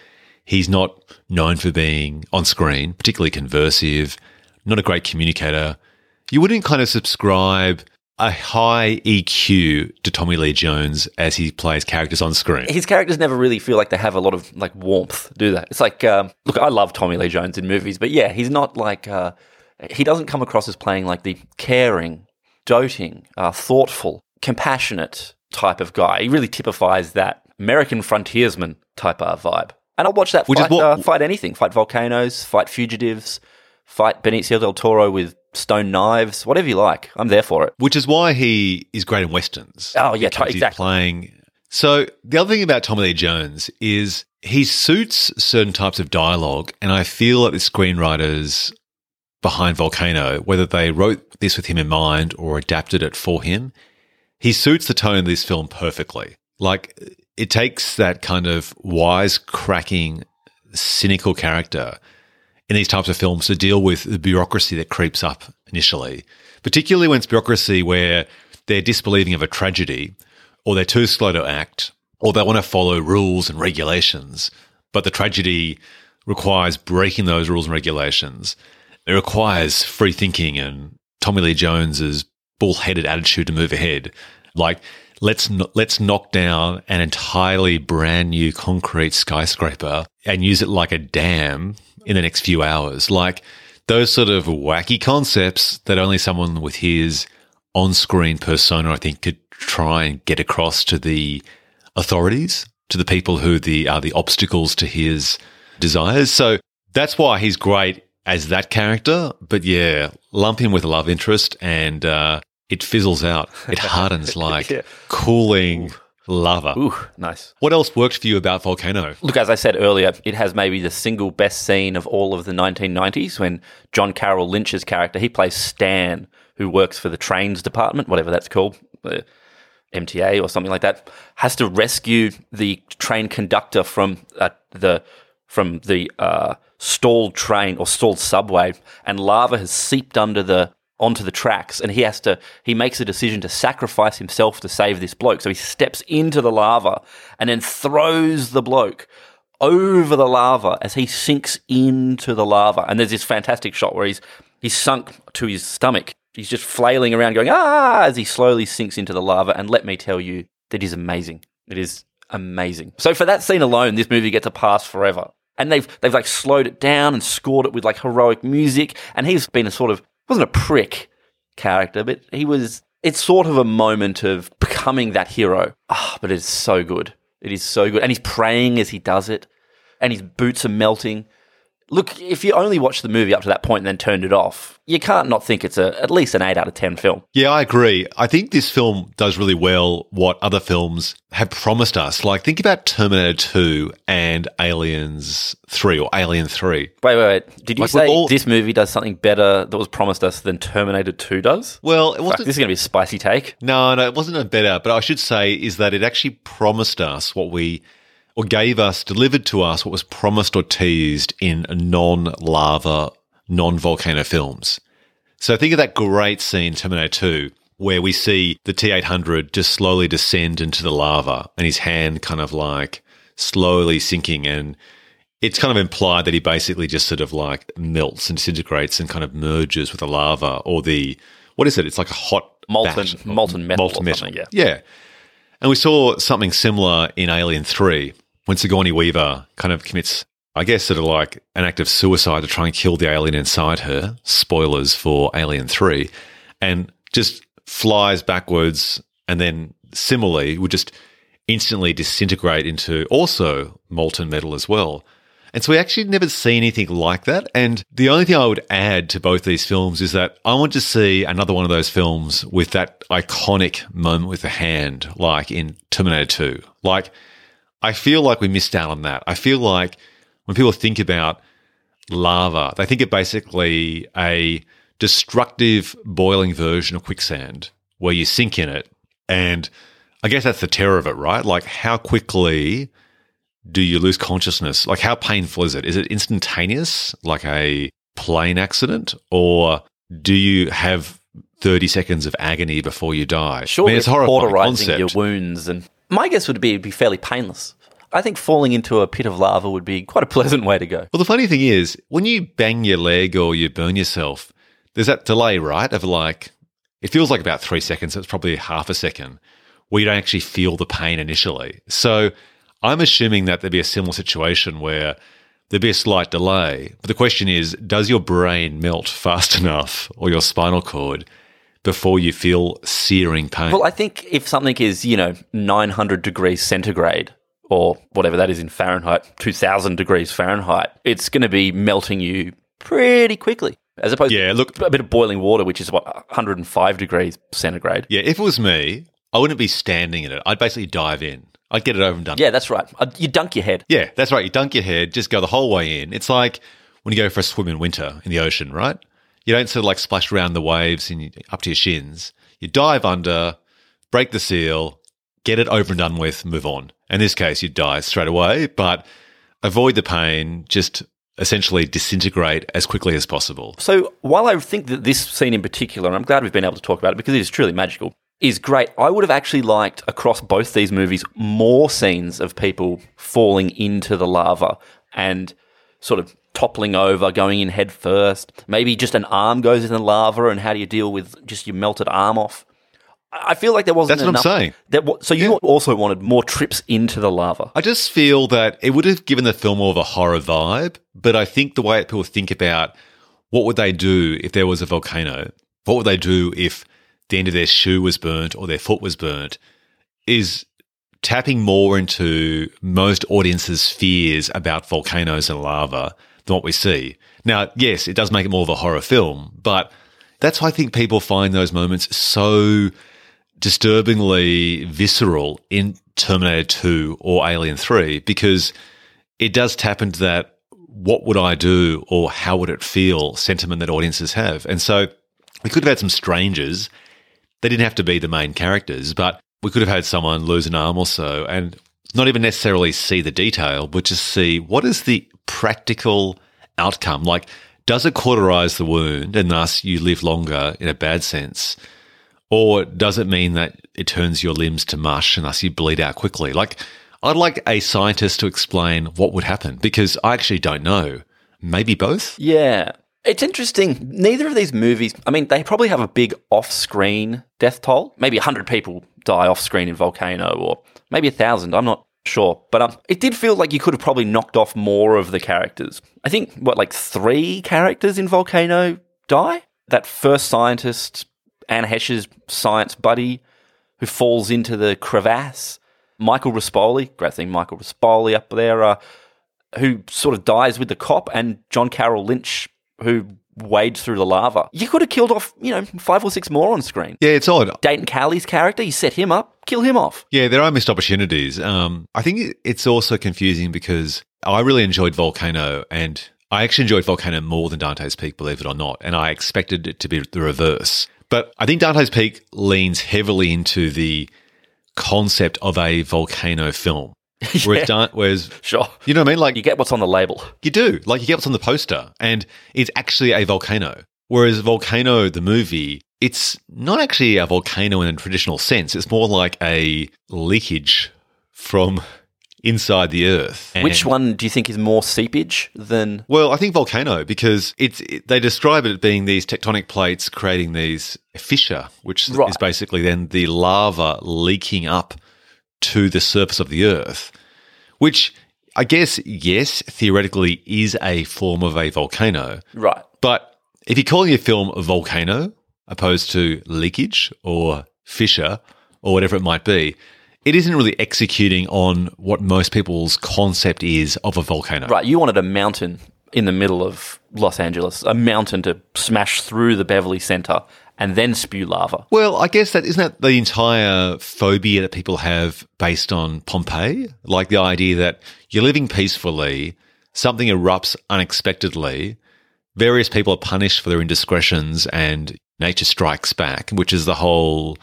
he's not known for being on screen, particularly conversive, not a great communicator. You wouldn't kind of subscribe a high EQ to Tommy Lee Jones as he plays characters on screen. His characters never really feel like they have a lot of like warmth, do they? It's like, look, I love Tommy Lee Jones in movies, but yeah, he's not like... He doesn't come across as playing like the caring, doting, thoughtful, compassionate type of guy. He really typifies that American frontiersman type of vibe. And I'll watch that fight anything. Fight volcanoes, fight fugitives, fight Benicio Del Toro with stone knives, whatever you like. I'm there for it. Which is why he is great in Westerns. Oh, yeah, exactly. So the other thing about Tommy Lee Jones is he suits certain types of dialogue, and I feel that the screenwriters behind Volcano, whether they wrote this with him in mind or adapted it for him, he suits the tone of this film perfectly. Like, it takes that kind of wisecracking, cynical character in these types of films to deal with the bureaucracy that creeps up initially, particularly when it's bureaucracy where they're disbelieving of a tragedy or they're too slow to act or they want to follow rules and regulations, but the tragedy requires breaking those rules and regulations. It requires free thinking and Tommy Lee Jones's bullheaded attitude to move ahead. Like, let's knock down an entirely brand new concrete skyscraper and use it like a dam in the next few hours. Like, those sort of wacky concepts that only someone with his on-screen persona, I think, could try and get across to the authorities, to the people who are the obstacles to his desires. So that's why he's great as that character, but yeah, lump him with a love interest and it fizzles out. It hardens like cooling lava. Ooh, nice. What else worked for you about Volcano? Look, as I said earlier, it has maybe the single best scene of all of the 1990s when John Carroll Lynch's character, he plays Stan, who works for the trains department, whatever that's called, MTA or something like that, has to rescue the train conductor from the from the stalled train or stalled subway, and lava has seeped onto the tracks, and he makes a decision to sacrifice himself to save this bloke. So he steps into the lava and then throws the bloke over the lava as he sinks into the lava. And there's this fantastic shot where he's sunk to his stomach. He's just flailing around going, ah, as he slowly sinks into the lava. And let me tell you, that is amazing. It is amazing. So for that scene alone, this movie gets a pass forever. And they've like slowed it down and scored it with like heroic music. And he's been a sort of, wasn't a prick character, but it's sort of a moment of becoming that hero. Ah, but it's so good. It is so good. And he's praying as he does it. And his boots are melting. Look, if you only watched the movie up to that point and then turned it off, you can't not think it's at least an 8 out of 10 film. Yeah, I agree. I think this film does really well what other films have promised us. Like, think about Terminator 2 and Aliens 3 or Alien 3. Wait. Did you say this movie does something better that was promised us than Terminator 2 does? Well, it wasn't. Fuck, this is going to be a spicy take. No, it wasn't a better. But I should say is that it actually promised us what we... or gave us, delivered to us what was promised or teased in non-lava, non-volcano films. So think of that great scene, Terminator 2, where we see the T-800 just slowly descend into the lava and his hand kind of like slowly sinking, and it's kind of implied that he basically just sort of like melts and disintegrates and kind of merges with the lava or the, what is it? It's like a hot molten metal. Yeah. And we saw something similar in Alien 3 when Sigourney Weaver kind of commits, I guess, sort of like an act of suicide to try and kill the alien inside her, spoilers for Alien 3, and just flies backwards and then similarly would just instantly disintegrate into also molten metal as well. And so we actually never see anything like that. And the only thing I would add to both these films is that I want to see another one of those films with that iconic moment with the hand, like in Terminator 2. Like, I feel like we missed out on that. I feel like when people think about lava, they think of basically a destructive boiling version of quicksand where you sink in it. And I guess that's the terror of it, right? Like, how quickly... do you lose consciousness? Like, how painful is it? Is it instantaneous, like a plane accident? Or do you have 30 seconds of agony before you die? Sure, it's cauterizing your wounds. And my guess would be it'd be fairly painless. I think falling into a pit of lava would be quite a pleasant way to go. Well, the funny thing is, when you bang your leg or you burn yourself, there's that delay, right, of like, it feels like about 3 seconds, so it's probably half a second, where you don't actually feel the pain initially. So I'm assuming that there'd be a similar situation where there'd be a slight delay. But the question is, does your brain melt fast enough or your spinal cord before you feel searing pain? Well, I think if something is, 900 degrees centigrade or whatever that is in Fahrenheit, 2,000 degrees Fahrenheit, it's going to be melting you pretty quickly. As opposed to a bit of boiling water, which is, 105 degrees centigrade. Yeah, if it was me, I wouldn't be standing in it. I'd basically dive in. I'd get it over and done. Yeah, that's right. You dunk your head. Yeah, that's right. You dunk your head, just go the whole way in. It's like when you go for a swim in winter in the ocean, right? You don't sort of like splash around the waves and up to your shins. You dive under, break the seal, get it over and done with, move on. In this case, you die straight away, but avoid the pain, just essentially disintegrate as quickly as possible. So while I think that this scene in particular, and I'm glad we've been able to talk about it because it is truly magical, is great. I would have actually liked, across both these movies, more scenes of people falling into the lava and sort of toppling over, going in head first. Maybe just an arm goes in the lava and how do you deal with just your melted arm off? I feel like there wasn't enough. That's what I'm saying. So you also wanted more trips into the lava. I just feel that it would have given the film more of a horror vibe, but I think the way people think about what would they do if there was a volcano, what would they do if the end of their shoe was burnt or their foot was burnt, is tapping more into most audiences' fears about volcanoes and lava than what we see. Now, yes, it does make it more of a horror film, but that's why I think people find those moments so disturbingly visceral in Terminator 2 or Alien 3, because it does tap into that what would I do or how would it feel sentiment that audiences have. And so we could have had some strangers. They didn't have to be the main characters, but we could have had someone lose an arm or so and not even necessarily see the detail, but just see what is the practical outcome? Like, does it cauterize the wound and thus you live longer in a bad sense? Or does it mean that it turns your limbs to mush and thus you bleed out quickly? Like, I'd like a scientist to explain what would happen, because I actually don't know. Maybe both? Yeah. It's interesting. Neither of these movies, I mean, they probably have a big off-screen death toll. Maybe 100 people die off-screen in Volcano, or maybe 1,000. I'm not sure. But it did feel like you could have probably knocked off more of the characters. I think, like 3 characters in Volcano die? That first scientist, Anne Heche's science buddy, who falls into the crevasse. Michael Rispoli, great thing, Michael Rispoli up there, who sort of dies with the cop, and John Carroll Lynch, who wades through the lava. You could have killed off, 5 or 6 more on screen. Yeah, it's odd. Dayton Cowley's character, you set him up, kill him off. Yeah, there are missed opportunities. I think it's also confusing because I really enjoyed Volcano, and I actually enjoyed Volcano more than Dante's Peak, believe it or not, and I expected it to be the reverse. But I think Dante's Peak leans heavily into the concept of a volcano film. Whereas, sure. You know what I mean? Like, you get what's on the label. You do. Like, you get what's on the poster, and it's actually a volcano. Whereas Volcano, the movie, it's not actually a volcano in a traditional sense. It's more like a leakage from inside the earth. And which one do you think is more seepage than? Well, I think Volcano, because they describe it being these tectonic plates creating these fissure, which is basically then the lava leaking up to the surface of the earth, which I guess, yes, theoretically is a form of a volcano. Right. But if you're calling your film a volcano opposed to leakage or fissure or whatever it might be, it isn't really executing on what most people's concept is of a volcano. Right. You wanted a mountain in the middle of Los Angeles, a mountain to smash through the Beverly Center and then spew lava. Well, I guess that isn't that the entire phobia that people have based on Pompeii? Like the idea that you're living peacefully, something erupts unexpectedly, various people are punished for their indiscretions, and nature strikes back, which is the whole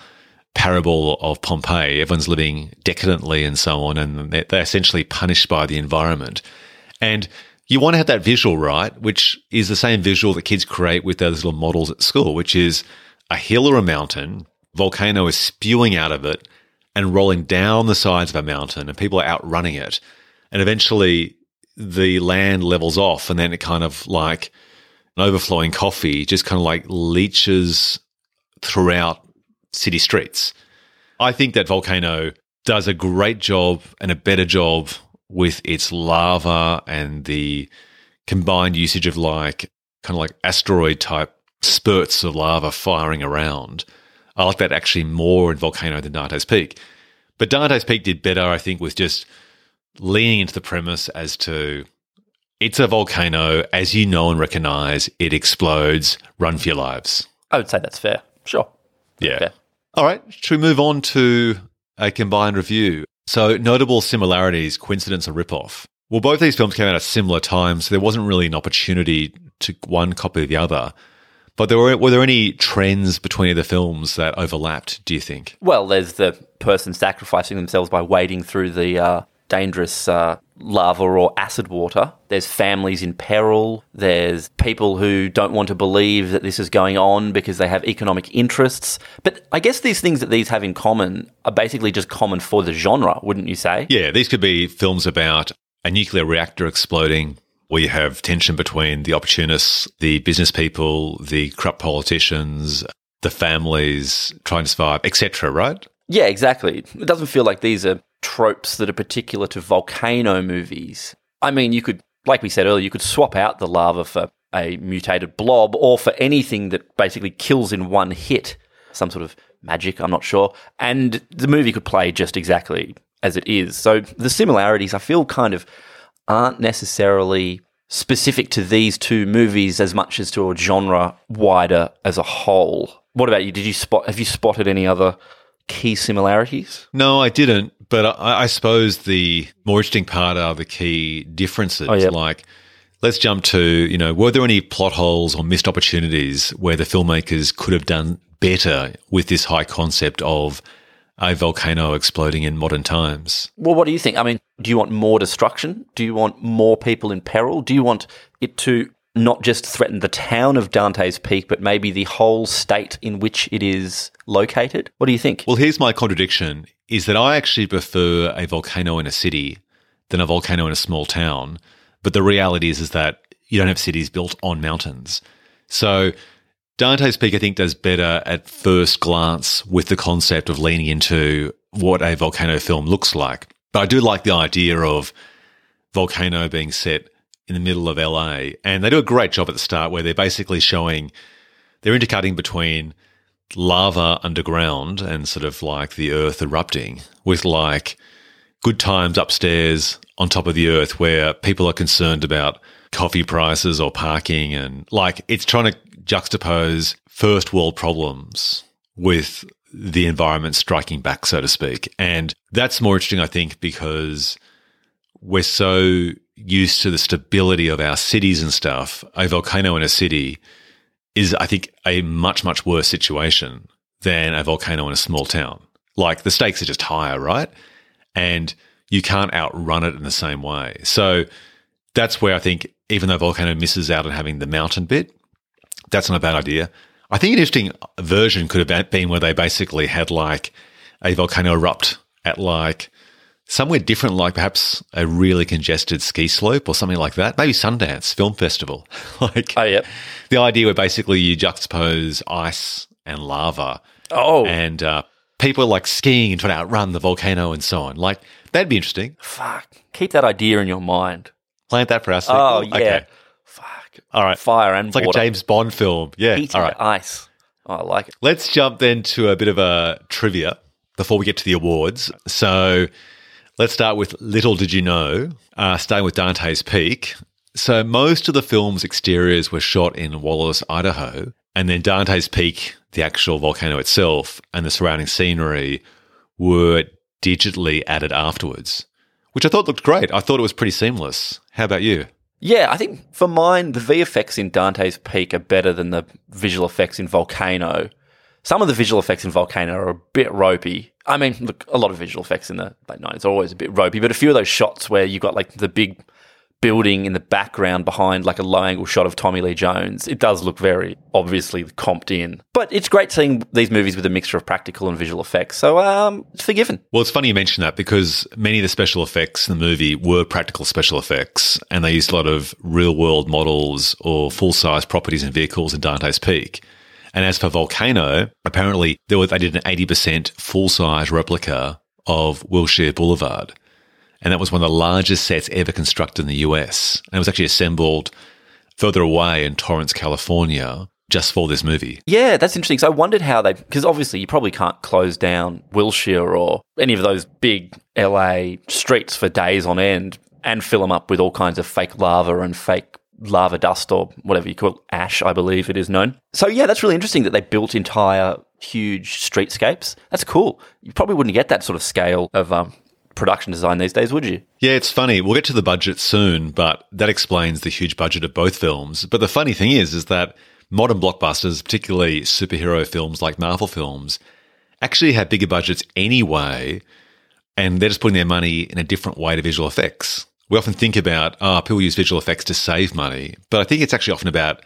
parable of Pompeii. Everyone's living decadently and so on, and they're essentially punished by the environment. And you want to have that visual, right, which is the same visual that kids create with those little models at school, which is a hill or a mountain, volcano is spewing out of it and rolling down the sides of a mountain, and people are outrunning it. And eventually the land levels off, and then it kind of like an overflowing coffee just kind of like leaches throughout city streets. I think that Volcano does a great job and a better job with its lava and the combined usage of kind of like asteroid-type spurts of lava firing around. I like that actually more in Volcano than Dante's Peak. But Dante's Peak did better, I think, with just leaning into the premise as to it's a volcano, as you know and recognise, it explodes, run for your lives. I would say that's fair. Sure. Yeah. Fair. All right, should we move on to a combined review? So, notable similarities, coincidence and ripoff. Well, both these films came out at similar times, so there wasn't really an opportunity to one copy the other. But were there any trends between the films that overlapped, do you think? Well, there's the person sacrificing themselves by wading through the dangerous lava or acid water. There's families in peril. There's people who don't want to believe that this is going on because they have economic interests. But I guess these things that these have in common are basically just common for the genre, wouldn't you say? Yeah, these could be films about a nuclear reactor exploding, where you have tension between the opportunists, the business people, the corrupt politicians, the families trying to survive, etc., right? Yeah, exactly. It doesn't feel like these are tropes that are particular to volcano movies. I mean, you could, like we said earlier, you could swap out the lava for a mutated blob or for anything that basically kills in one hit, some sort of magic, I'm not sure, and the movie could play just exactly as it is. So the similarities, I feel, kind of aren't necessarily specific to these two movies as much as to a genre wider as a whole. What about you? Have you spotted any other key similarities? No, I didn't. But I suppose the more interesting part are the key differences. Oh, yeah. Like, let's jump to, were there any plot holes or missed opportunities where the filmmakers could have done better with this high concept of a volcano exploding in modern times. Well, what do you think? I mean, do you want more destruction? Do you want more people in peril? Do you want it to not just threaten the town of Dante's Peak, but maybe the whole state in which it is located? What do you think? Well, here's my contradiction, is that I actually prefer a volcano in a city than a volcano in a small town. But the reality is that you don't have cities built on mountains. So Dante's Peak, I think, does better at first glance with the concept of leaning into what a volcano film looks like. But I do like the idea of Volcano being set in the middle of LA. And they do a great job at the start where they're basically showing, they're intercutting between lava underground and sort of like the earth erupting with like good times upstairs on top of the earth where people are concerned about coffee prices or parking, and like it's trying to juxtapose first world problems with the environment striking back, so to speak. And that's more interesting, I think, because we're so used to the stability of our cities and stuff. A volcano in a city is, I think, a much, much worse situation than a volcano in a small town. Like the stakes are just higher, right? And you can't outrun it in the same way. So that's where I think, even though Volcano misses out on having the mountain bit, that's not a bad idea. I think an interesting version could have been where they basically had like a volcano erupt at like somewhere different, like perhaps a really congested ski slope or something like that. Maybe Sundance Film Festival. Like, oh, yeah. The idea where basically you juxtapose ice and lava. Oh. And people like skiing and trying to outrun the volcano and so on. Like, that'd be interesting. Fuck. Keep that idea in your mind. Plant that for us. Oh, yeah. Okay. Fuck. All right. Fire and water. It's like a James Bond film. Yeah. Heat and ice. Oh, I like it. Let's jump then to a bit of a trivia before we get to the awards. So let's start with Little Did You Know, starting with Dante's Peak. So most of the film's exteriors were shot in Wallace, Idaho, and then Dante's Peak, the actual volcano itself, and the surrounding scenery were digitally added afterwards, which I thought looked great. I thought it was pretty seamless. How about you? Yeah, I think for mine, the VFX in Dante's Peak are better than the visual effects in Volcano. Some of the visual effects in Volcano are a bit ropey. I mean, look, a lot of visual effects in the late 90s are always a bit ropey, but a few of those shots where you've got like the big building in the background behind like a low-angle shot of Tommy Lee Jones, it does look very obviously comped in. But it's great seeing these movies with a mixture of practical and visual effects, so it's forgiven. Well, it's funny you mention that because many of the special effects in the movie were practical special effects, and they used a lot of real-world models or full-size properties and vehicles in Dante's Peak. And as for Volcano, apparently they did an 80% full-size replica of Wilshire Boulevard. And that was one of the largest sets ever constructed in the US. And it was actually assembled further away in Torrance, California, just for this movie. Yeah, that's interesting. So I wondered how they, because obviously you probably can't close down Wilshire or any of those big LA streets for days on end and fill them up with all kinds of fake lava and fake lava dust or whatever you call it, ash, I believe it is known. So, yeah, that's really interesting that they built entire huge streetscapes. That's cool. You probably wouldn't get that sort of scale of production design these days, would you? Yeah, it's funny. We'll get to the budget soon, but that explains the huge budget of both films. But the funny thing is that modern blockbusters, particularly superhero films like Marvel films, actually have bigger budgets anyway, and they're just putting their money in a different way to visual effects. We often think about, people use visual effects to save money, but I think it's actually often about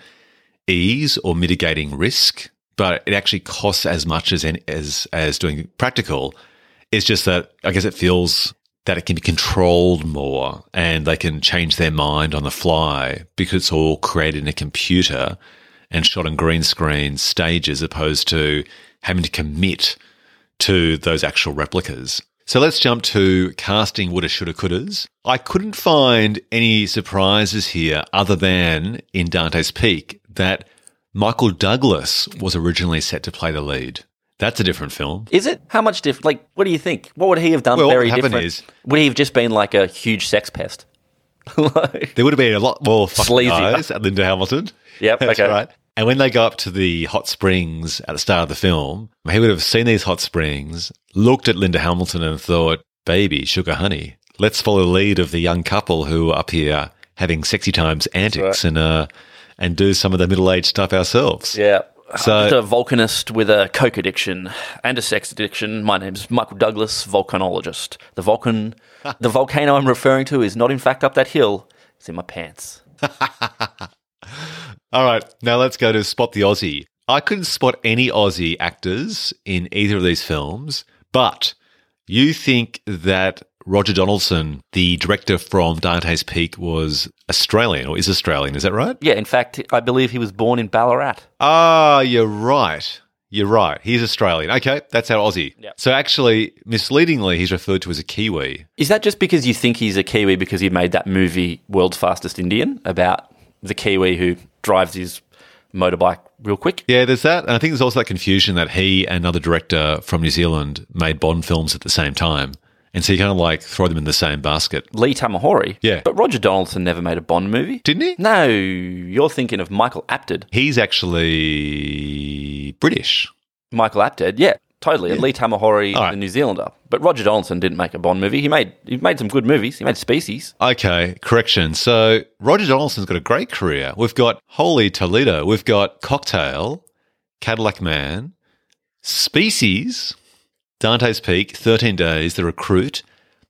ease or mitigating risk, but it actually costs as much as doing practical. It's just that I guess it feels that it can be controlled more and they can change their mind on the fly because it's all created in a computer and shot on green screen stages opposed to having to commit to those actual replicas. So let's jump to casting woulda, shoulda, couldas. I couldn't find any surprises here other than in Dante's Peak that Michael Douglas was originally set to play the lead. That's a different film. Is it? How much different? Like, what do you think? What would he have done very different? Well, what happened is, would he have just been like a huge sex pest? Like, there would have been a lot more fucking eyes at Linda Hamilton. Yep, that's okay. Right. And when they go up to the hot springs at the start of the film, he would have seen these hot springs, looked at Linda Hamilton and thought, baby, sugar honey, let's follow the lead of the young couple who are up here having sexy times antics, right, and do some of the middle-aged stuff ourselves. Yeah, So, I'm just a volcanist with a coke addiction and a sex addiction. My name's Michael Douglas, volcanologist. The volcano I'm referring to is not in fact up that hill. It's in my pants. All right, now let's go to Spot the Aussie. I couldn't spot any Aussie actors in either of these films, but you think that Roger Donaldson, the director from Dante's Peak, was Australian or is Australian. Is that right? Yeah. In fact, I believe he was born in Ballarat. Ah, you're right. You're right. He's Australian. Okay. That's our Aussie. Yep. So, actually, misleadingly, he's referred to as a Kiwi. Is that just because you think he's a Kiwi because he made that movie World's Fastest Indian about the Kiwi who drives his motorbike real quick? Yeah, there's that. And I think there's also that confusion that he and another director from New Zealand made Bond films at the same time. And so you kind of like throw them in the same basket. Lee Tamahori. Yeah. But Roger Donaldson never made a Bond movie. Didn't he? No, you're thinking of Michael Apted. He's actually British. Michael Apted, yeah, totally. Yeah. And Lee Tamahori, right, the New Zealander. But Roger Donaldson didn't make a Bond movie. He made some good movies. He made Species. Okay, correction. So Roger Donaldson's got a great career. We've got Holy Toledo. We've got Cocktail, Cadillac Man, Species, Dante's Peak, 13 Days, The Recruit,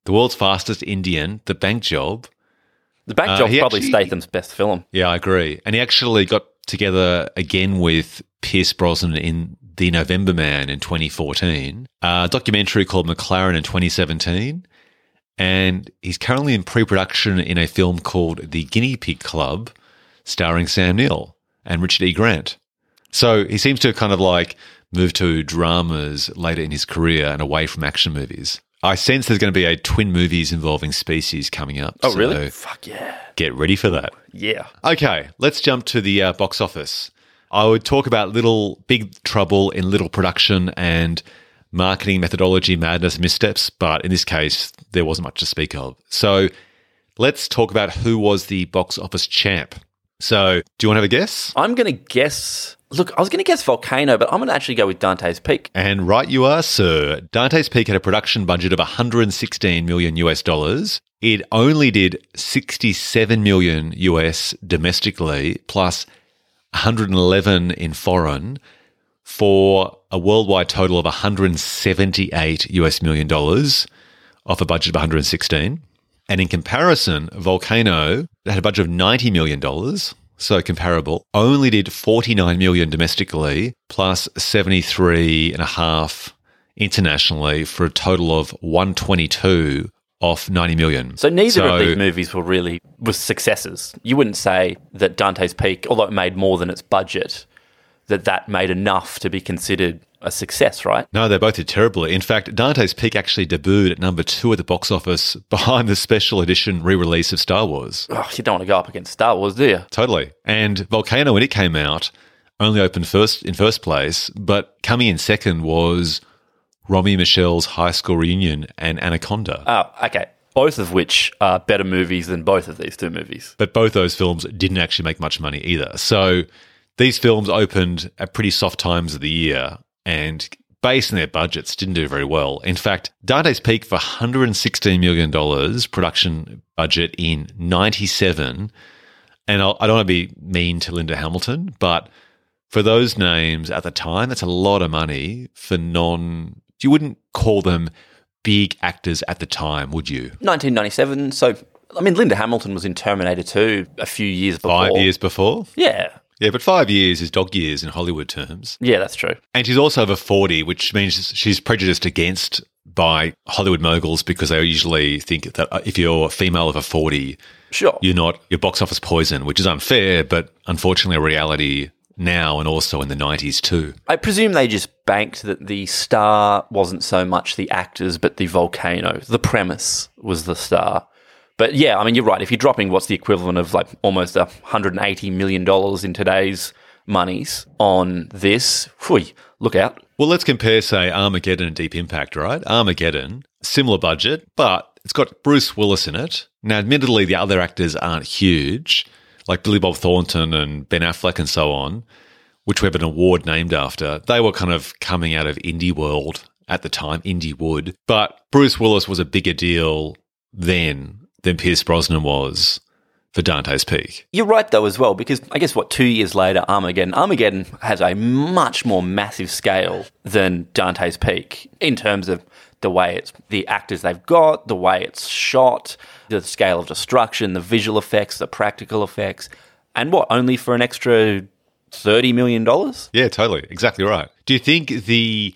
The World's Fastest Indian, The Bank Job. The Bank Job's probably Statham's best film. Yeah, I agree. And he actually got together again with Pierce Brosnan in The November Man in 2014, a documentary called McLaren in 2017, and he's currently in pre-production in a film called The Guinea Pig Club, starring Sam Neill and Richard E. Grant. So he seems to kind of like moved to dramas later in his career and away from action movies. I sense there's going to be a twin movies involving Species coming up. Oh, so really? Fuck yeah. Get ready for that. Yeah. Okay, let's jump to the box office. I would talk about Big Trouble in Little Production and marketing methodology, madness, missteps, but in this case, there wasn't much to speak of. So let's talk about who was the box office champ. So do you want to have a guess? I'm going to guess... Look, I was going to guess Volcano, but I'm going to actually go with Dante's Peak. And right you are, sir. Dante's Peak had a production budget of $116 million US. It only did $67 million US domestically, plus 111 in foreign, for a worldwide total of $178 million US off a budget of 116. And in comparison, Volcano had a budget of $90 million. So comparable, only did $49 million domestically, plus 73.5 internationally, for a total of 122 off 90 million. So neither of these movies were successes. You wouldn't say that Dante's Peak, although it made more than its budget, that made enough to be considered a success, right? No, they both did terribly. In fact, Dante's Peak actually debuted at number 2 at the box office behind the special edition re-release of Star Wars. Oh, you don't want to go up against Star Wars, do you? Totally. And Volcano, when it came out, only opened first place, but coming in second was Romy Michelle's High School Reunion and Anaconda. Oh, okay. Both of which are better movies than both of these two movies. But both those films didn't actually make much money either. So these films opened at pretty soft times of the year, and based on their budgets, didn't do very well. In fact, Dante's Peak for $116 million production budget in 97, and I don't want to be mean to Linda Hamilton, but for those names at the time, that's a lot of money for you wouldn't call them big actors at the time, would you? 1997, so, I mean, Linda Hamilton was in Terminator 2 a few years before. 5 years before? Yeah. Yeah, but 5 years is dog years in Hollywood terms. Yeah, that's true. And she's also over 40, which means she's prejudiced against by Hollywood moguls because they usually think that if you're a female over 40, sure, you're box office poison, which is unfair, but unfortunately a reality now and also in the 90s too. I presume they just banked that the star wasn't so much the actors but the volcano. The premise was the star. But, yeah, I mean, you're right. If you're dropping what's the equivalent of like almost $180 million in today's monies on this, whew, look out. Well, let's compare, say, Armageddon and Deep Impact, right? Armageddon, similar budget, but it's got Bruce Willis in it. Now, admittedly, the other actors aren't huge, like Billy Bob Thornton and Ben Affleck and so on, which we have an award named after. They were kind of coming out of indie world at the time, indie wood. But Bruce Willis was a bigger deal then than Pierce Brosnan was for Dante's Peak. You're right, though, as well, because I guess, 2 years later, Armageddon has a much more massive scale than Dante's Peak in terms of the way it's, the actors they've got, the way it's shot, the scale of destruction, the visual effects, the practical effects, and only for an extra $30 million? Yeah, totally. Exactly right. Do you think the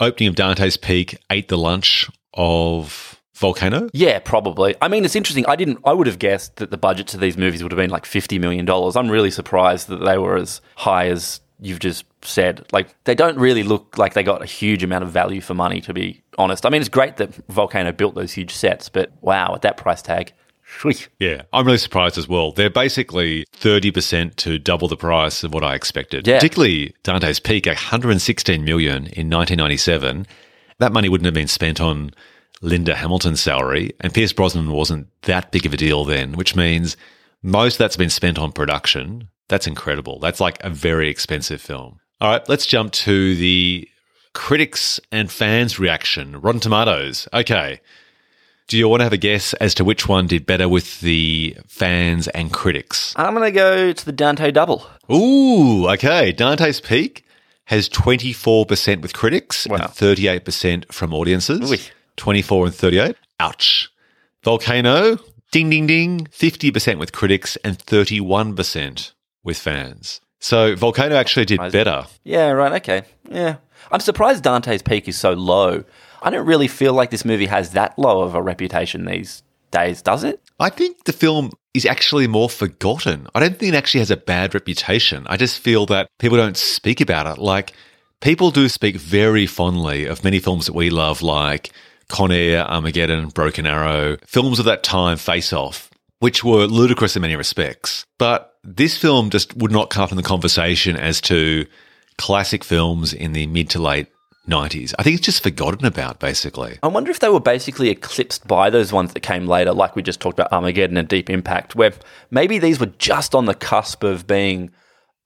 opening of Dante's Peak ate the lunch of Volcano? Yeah, probably. I mean, it's interesting. I would have guessed that the budget to these movies would have been like $50 million. I'm really surprised that they were as high as you've just said. Like, they don't really look like they got a huge amount of value for money, to be honest. I mean, it's great that Volcano built those huge sets, but wow, at that price tag. Yeah, I'm really surprised as well. They're basically 30% to double the price of what I expected. Yeah. Particularly Dante's Peak, $116 million in 1997. That money wouldn't have been spent on Linda Hamilton's salary, and Pierce Brosnan wasn't that big of a deal then, which means most of that's been spent on production. That's incredible. That's like a very expensive film. All right, let's jump to the critics and fans' reaction. Rotten Tomatoes. Okay. Do you want to have a guess as to which one did better with the fans and critics? I'm going to go to the Dante double. Ooh, okay. Dante's Peak has 24% with critics and 38% from audiences. Ooh. 24 and 38. Ouch. Volcano, ding, ding, ding, 50% with critics and 31% with fans. So Volcano actually did better. Yeah, right. Okay. Yeah. I'm surprised Dante's Peak is so low. I don't really feel like this movie has that low of a reputation these days, does it? I think the film is actually more forgotten. I don't think it actually has a bad reputation. I just feel that people don't speak about it. Like, people do speak very fondly of many films that we love, like Con Air, Armageddon, Broken Arrow, films of that time, Face Off, which were ludicrous in many respects. But this film just would not come up in the conversation as to classic films in the mid to late 90s. I think it's just forgotten about, basically. I wonder if they were basically eclipsed by those ones that came later, like we just talked about Armageddon and Deep Impact, where maybe these were just on the cusp of being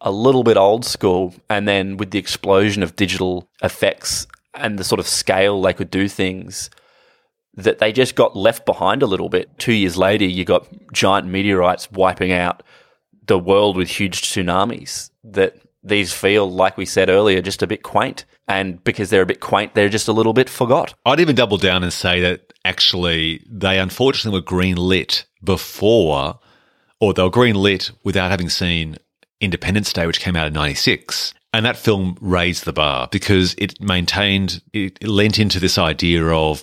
a little bit old school, and then with the explosion of digital effects and the sort of scale they could do things, that they just got left behind a little bit. 2 years later, you got giant meteorites wiping out the world with huge tsunamis, that these feel, like we said earlier, just a bit quaint. And because they're a bit quaint, they're just a little bit forgot. I'd even double down and say that actually they unfortunately were greenlit before, or they were greenlit without having seen Independence Day, which came out in 96. And that film raised the bar because it lent into this idea of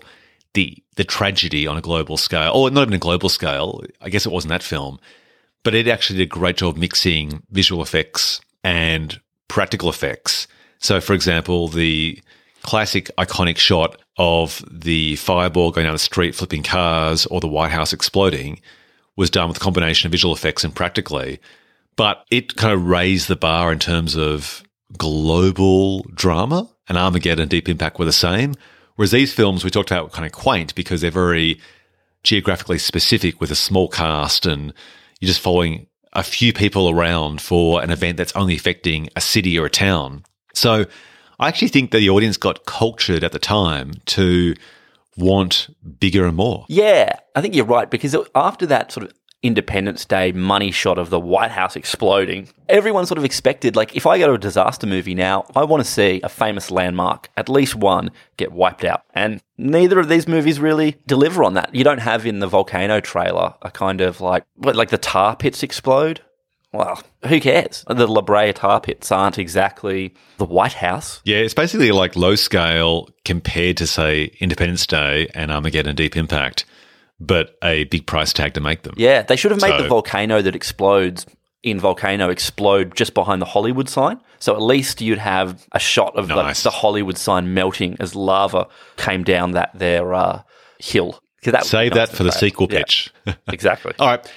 the tragedy on a global scale, or not even a global scale. I guess it wasn't that film, but it actually did a great job mixing visual effects and practical effects. So, for example, the classic iconic shot of the fireball going down the street, flipping cars, or the White House exploding was done with a combination of visual effects and practically, but it kind of raised the bar in terms of global drama, and Armageddon and Deep Impact were the same, whereas these films we talked about were kind of quaint because they're very geographically specific with a small cast and you're just following a few people around for an event that's only affecting a city or a town. So I actually think that the audience got cultured at the time to want bigger and more. Yeah, I think you're right, because after that sort of Independence Day money shot of the White House exploding, everyone sort of expected, like, if I go to a disaster movie now, I want to see a famous landmark, at least one, get wiped out. And neither of these movies really deliver on that. You don't have in the Volcano trailer a kind of like the tar pits explode. Well, who cares? The La Brea tar pits aren't exactly the White House. Yeah, it's basically like low scale compared to, say, Independence Day and Armageddon Deep Impact, but a big price tag to make them. Yeah, they should have made the volcano that explodes in Volcano explode just behind the Hollywood sign. So at least you'd have a shot of the Hollywood sign melting as lava came down their hill. That Save nice that for the sequel pitch. Yeah, exactly. All right,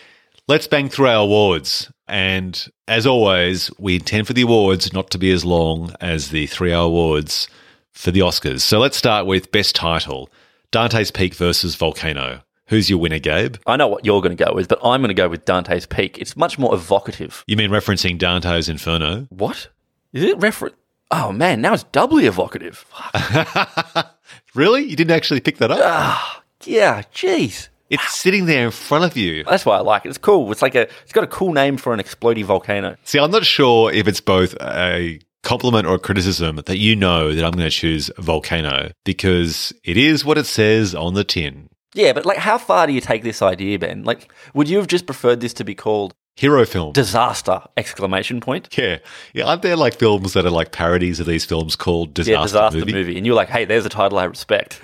let's bang through our awards. And as always, we intend for the awards not to be as long as the 3-hour awards for the Oscars. So let's start with Best Title, Dante's Peak versus Volcano. Who's your winner, Gabe? I know what you're going to go with, but I'm going to go with Dante's Peak. It's much more evocative. You mean referencing Dante's Inferno? What? Is it Oh, man, now it's doubly evocative. Fuck. Really? You didn't actually pick that up? Yeah, jeez. It's sitting there in front of you. That's why I like it. It's cool. It's like it's got a cool name for an exploding volcano. See, I'm not sure if it's both a compliment or a criticism that you know that I'm going to choose Volcano because it is what it says on the tin. Yeah, but like, how far do you take this idea, Ben? Like, would you have just preferred this to be called Hero Film? Disaster! Exclamation point. Yeah. Aren't there like films that are like parodies of these films called Disaster Movie? And you're like, hey, there's a title I respect.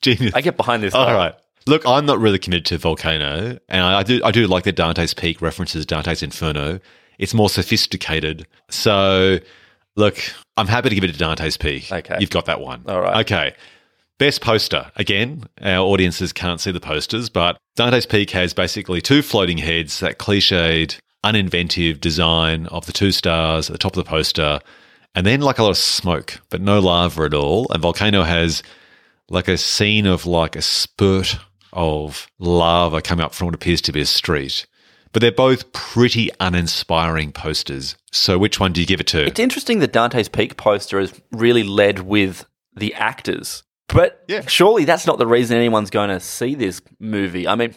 Genius. I get behind this. All right. Look, I'm not really committed to Volcano, and I do like that Dante's Peak references Dante's Inferno. It's more sophisticated. So, look, I'm happy to give it to Dante's Peak. Okay. You've got that one. All right. Okay. Best poster. Again, our audiences can't see the posters, but Dante's Peak has basically two floating heads, that cliched, uninventive design of the two stars at the top of the poster, and then like a lot of smoke, but no lava at all. And Volcano has like a scene of like a spurt of lava coming up from what appears to be a street. But they're both pretty uninspiring posters. So which one do you give it to? It's interesting that Dante's Peak poster is really led with the actors. But surely that's not the reason anyone's going to see this movie. I mean,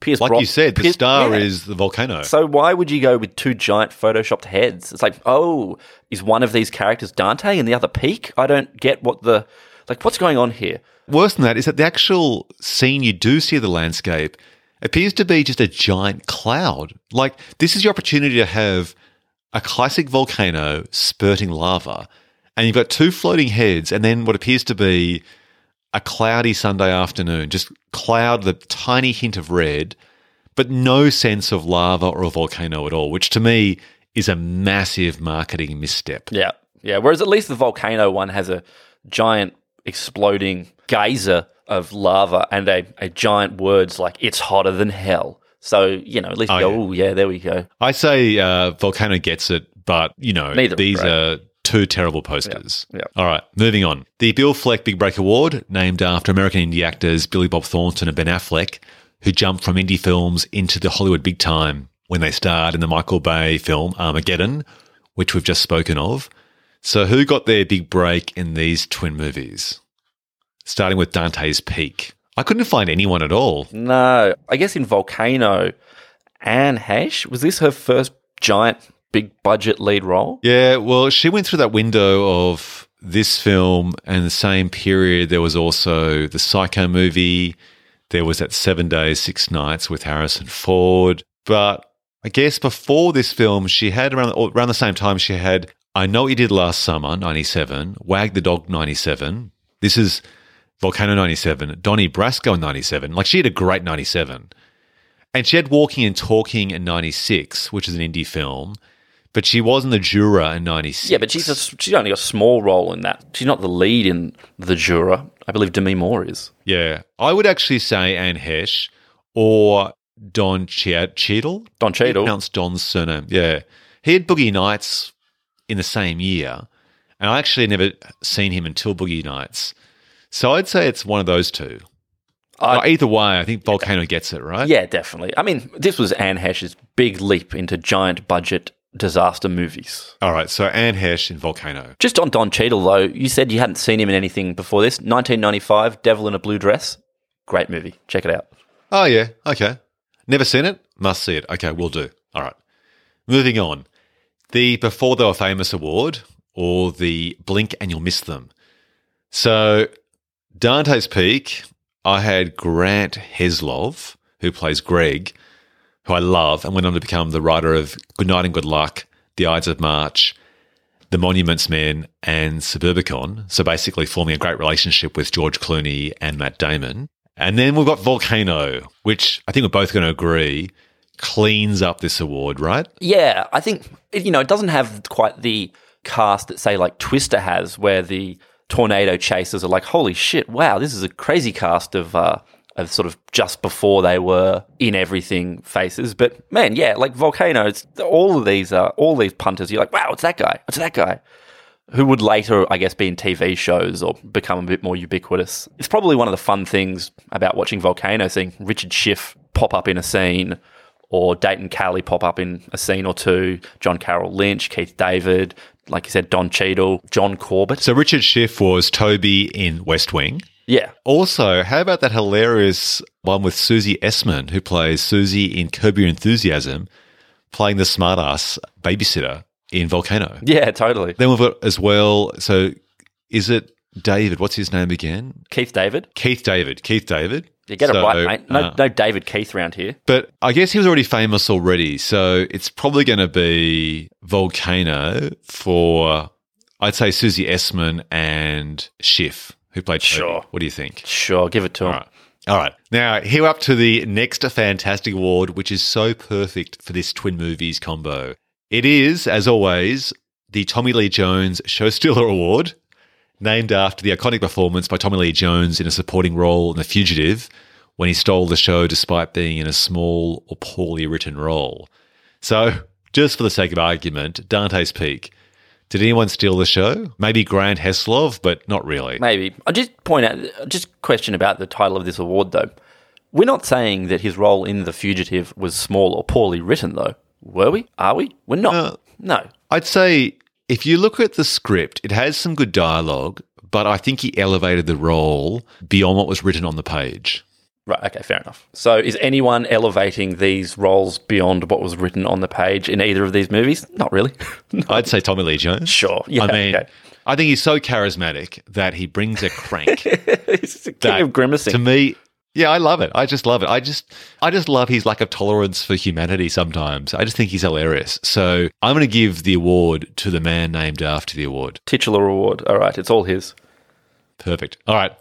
Pierce, like you said, the star is the volcano. So why would you go with two giant photoshopped heads? It's like, oh, is one of these characters Dante and the other Peak? I don't get what's going on here. Worse than that is that the actual scene you do see of the landscape appears to be just a giant cloud. Like, this is your opportunity to have a classic volcano spurting lava, and you've got two floating heads and then what appears to be a cloudy Sunday afternoon, just cloud with a tiny hint of red, but no sense of lava or a volcano at all, which to me is a massive marketing misstep. Yeah. Whereas at least the volcano one has a giant exploding geyser of lava and a giant words like, it's hotter than hell. So, you know, at least there we go. I say Volcano gets it, but, you know, these are two terrible posters. Yep. All right, moving on. The Bill Fleck Big Break Award, named after American indie actors Billy Bob Thornton and Ben Affleck, who jumped from indie films into the Hollywood big time when they starred in the Michael Bay film Armageddon, which we've just spoken of. So, who got their big break in these twin movies? Starting with Dante's Peak. I couldn't find anyone at all. No. I guess in Volcano, Anne Heche, was this her first giant big budget lead role? Yeah, well, she went through that window of this film and the same period. There was also the Psycho movie. There was that 7 Days, 6 Nights with Harrison Ford. But I guess before this film, she had around the same time she had I Know What You Did Last Summer, 97, Wag the Dog, 97. This is Volcano, 97, Donnie Brasco, 97. Like, she had a great 97. And she had Walking and Talking in 96, which is an indie film, but she was in The Juror in 96. Yeah, but she's only got a small role in that. She's not the lead in The Juror. I believe Demi Moore is. Yeah. I would actually say Anne Heche or Don Cheadle. Don Cheadle. Pronounced Don's surname. Yeah. He had Boogie Nights in the same year, and I actually never seen him until Boogie Nights. So I'd say it's one of those two. Either way, I think Volcano gets it, right? Yeah, definitely. I mean, this was Anne Heche's big leap into giant budget disaster movies. All right, so Anne Heche in Volcano. Just on Don Cheadle, though, you said you hadn't seen him in anything before this. 1995, Devil in a Blue Dress. Great movie. Check it out. Oh, yeah. Okay. Never seen it? Must see it. Okay, will do. All right. Moving on. The Before They Were Famous Award, or the Blink and You'll Miss Them. So, Dante's Peak, I had Grant Heslov, who plays Greg, who I love, and went on to become the writer of Good Night and Good Luck, The Ides of March, The Monuments Men, and Suburbicon. So, basically forming a great relationship with George Clooney and Matt Damon. And then we've got Volcano, which I think we're both going to agree cleans up this award, right? Yeah, I think, you know, it doesn't have quite the cast that, say, like Twister has, where the tornado chasers are like, holy shit, wow, this is a crazy cast of sort of just before they were in everything faces. But, man, yeah, like Volcano, it's, all these punters, you're like, wow, it's that guy, who would later, I guess, be in TV shows or become a bit more ubiquitous. It's probably one of the fun things about watching Volcano, seeing Richard Schiff pop up in a scene, or Dayton Calley pop up in a scene or two, John Carroll Lynch, Keith David, like you said, Don Cheadle, John Corbett. So Richard Schiff was Toby in West Wing. Yeah. Also, how about that hilarious one with Susie Essman, who plays Susie in Curb Your Enthusiasm, playing the smartass babysitter in Volcano? Yeah, totally. Then we've got as well, so is it David? What's his name again? Keith David. Keith David. You get it right, mate. No David Keith around here. But I guess he was already famous already, so it's probably going to be Volcano for, I'd say, Susie Essman and Schiff, who played Toby. Sure. What do you think? Sure, give it to him. All right. Now, here up to the next fantastic award, which is so perfect for this twin movies combo. It is, as always, the Tommy Lee Jones Showstealer Award, named after the iconic performance by Tommy Lee Jones in a supporting role in The Fugitive when he stole the show despite being in a small or poorly written role. So, just for the sake of argument, Dante's Peak. Did anyone steal the show? Maybe Grant Heslov, but not really. Maybe. I'll just point out, question about the title of this award, though. We're not saying that his role in The Fugitive was small or poorly written, though. Were we? Are we? We're not. No. I'd say, if you look at the script, it has some good dialogue, but I think he elevated the role beyond what was written on the page. Right, okay, fair enough. So, is anyone elevating these roles beyond what was written on the page in either of these movies? Not really. No. I'd say Tommy Lee Jones. Sure. Yeah, I mean, okay. I think he's so charismatic that he brings a crank. He's the king of grimacing. To me, yeah, I love it. I just love it. I just love his lack of tolerance for humanity sometimes. I just think he's hilarious. So, I'm going to give the award to the man named after the award. Titular award. All right, it's all his. Perfect. All right.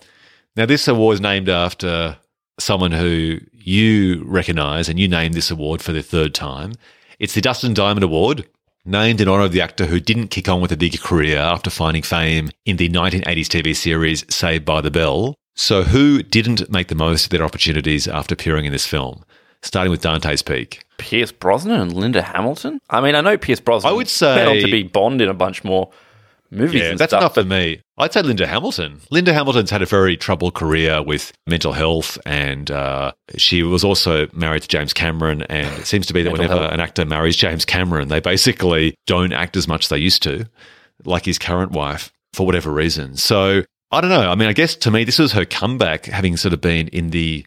Now, this award is named after someone who you recognise and you named this award for the third time. It's the Dustin Diamond Award, named in honour of the actor who didn't kick on with a bigger career after finding fame in the 1980s TV series Saved by the Bell. So, who didn't make the most of their opportunities after appearing in this film? Starting with Dante's Peak. Pierce Brosnan and Linda Hamilton? I mean, I know Pierce Brosnan. I would say went on to be Bond in a bunch more movies and stuff. Yeah, that's enough for me. I'd say Linda Hamilton. Linda Hamilton's had a very troubled career with mental health, and she was also married to James Cameron, and it seems to be that whenever an actor marries James Cameron, they basically don't act as much as they used to, like his current wife, for whatever reason. So, I don't know. I mean, I guess to me, this was her comeback, having sort of been in the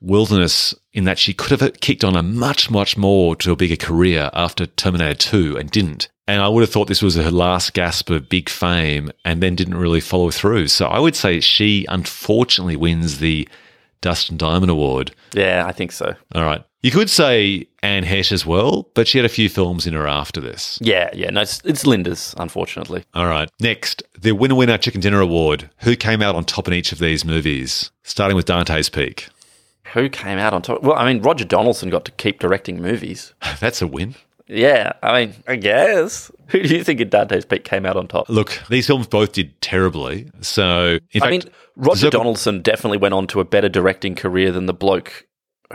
wilderness, in that she could have kicked on a much, much more to a bigger career after Terminator 2 and didn't. And I would have thought this was her last gasp of big fame and then didn't really follow through. So, I would say she unfortunately wins the Dustin Diamond Award. Yeah, I think so. All right. You could say Anne Heche as well, but she had a few films in her after this. Yeah. No, it's Linda's, unfortunately. All right. Next, the Winner Chicken Dinner Award. Who came out on top in each of these movies? Starting with Dante's Peak. Who came out on top? Well, I mean, Roger Donaldson got to keep directing movies. That's a win. Yeah, I mean, I guess. Who do you think in Dante's Peak came out on top? Look, these films both did terribly. So, in fact, Roger Donaldson definitely went on to a better directing career than the bloke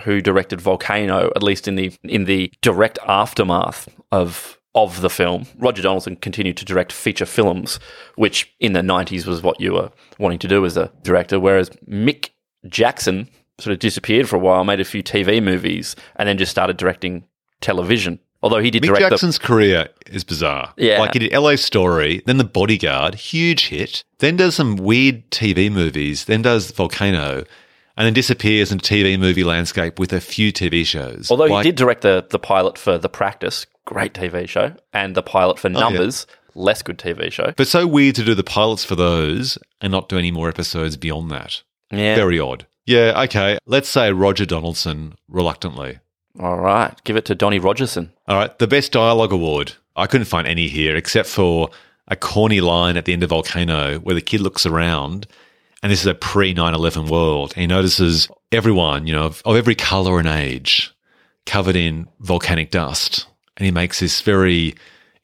who directed Volcano, at least in the direct aftermath of the film. Roger Donaldson continued to direct feature films, which in the 90s was what you were wanting to do as a director, whereas Mick Jackson sort of disappeared for a while, made a few TV movies, and then just started directing television. Although he did direct Mick Jackson's career is bizarre. Yeah. Like, he did LA Story, then The Bodyguard, huge hit, then does some weird TV movies, then does Volcano, and then disappears into TV movie landscape with a few TV shows. Although he did direct the pilot for The Practice, great TV show, and the pilot for Numbers, less good TV show. But so weird to do the pilots for those and not do any more episodes beyond that. Yeah. Very odd. Yeah, okay. Let's say Roger Donaldson, reluctantly. All right. Give it to Donnie Rogerson. All right. The Best Dialogue Award. I couldn't find any here except for a corny line at the end of Volcano where the kid looks around, and this is a pre-9/11 world, and he notices everyone, you know, of every colour and age covered in volcanic dust. And he makes this very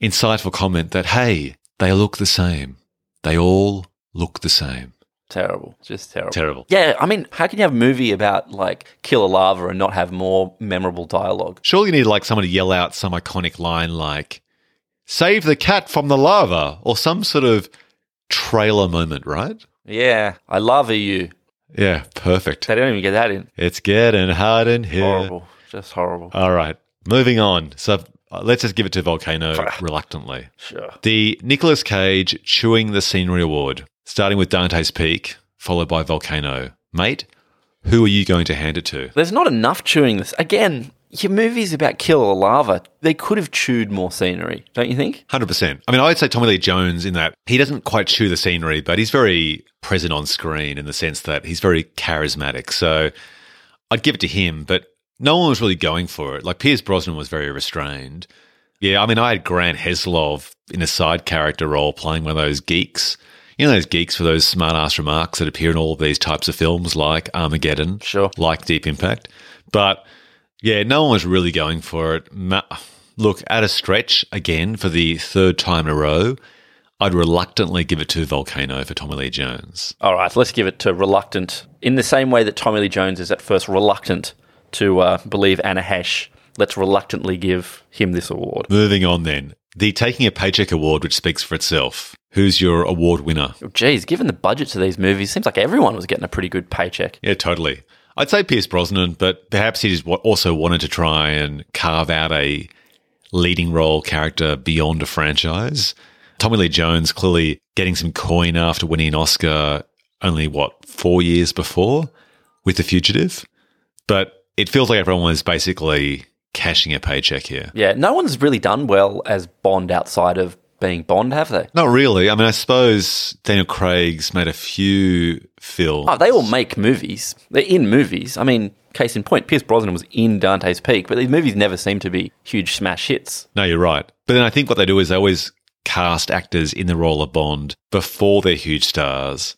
insightful comment that, hey, they look the same. They all look the same. Terrible. Just terrible. Terrible. Yeah, I mean, how can you have a movie about, like, killer lava and not have more memorable dialogue? Surely you need, like, someone to yell out some iconic line like, save the cat from the lava, or some sort of trailer moment, right? Yeah. I love you. Yeah, perfect. They don't even get that in. It's getting hot in here. Horrible. Just horrible. All right. Moving on. So, let's just give it to Volcano reluctantly. Sure. The Nicolas Cage Chewing the Scenery Award. Starting with Dante's Peak, followed by Volcano. Mate, who are you going to hand it to? There's not enough chewing this. Again, your movie's about kill or lava. They could have chewed more scenery, don't you think? 100%. I mean, I'd say Tommy Lee Jones in that he doesn't quite chew the scenery, but he's very present on screen in the sense that he's very charismatic. So I'd give it to him, but no one was really going for it. Like, Pierce Brosnan was very restrained. Yeah, I mean, I had Grant Heslov in a side character role playing one of those geeks. You know, those geeks with those smart-ass remarks that appear in all of these types of films like Armageddon, sure, like Deep Impact. But, yeah, no one was really going for it. Look, at a stretch, again, for the third time in a row, I'd reluctantly give it to Volcano for Tommy Lee Jones. All right, let's give it to reluctant. In the same way that Tommy Lee Jones is at first reluctant to believe Anne Heche, let's reluctantly give him this award. Moving on then. The Taking a Paycheck Award, which speaks for itself. Who's your award winner? Oh, geez, given the budgets of these movies, it seems like everyone was getting a pretty good paycheck. Yeah, totally. I'd say Pierce Brosnan, but perhaps he just also wanted to try and carve out a leading role character beyond a franchise. Tommy Lee Jones clearly getting some coin after winning an Oscar only, 4 years before with The Fugitive? But it feels like everyone was basically cashing a paycheck here. Yeah, no one's really done well as Bond outside of being Bond, have they? Not really. I mean, I suppose Daniel Craig's made a few films. Oh, they all make movies. They're in movies. I mean, case in point, Pierce Brosnan was in Dante's Peak, but these movies never seem to be huge smash hits. No, you're right. But then I think what they do is they always cast actors in the role of Bond before they're huge stars.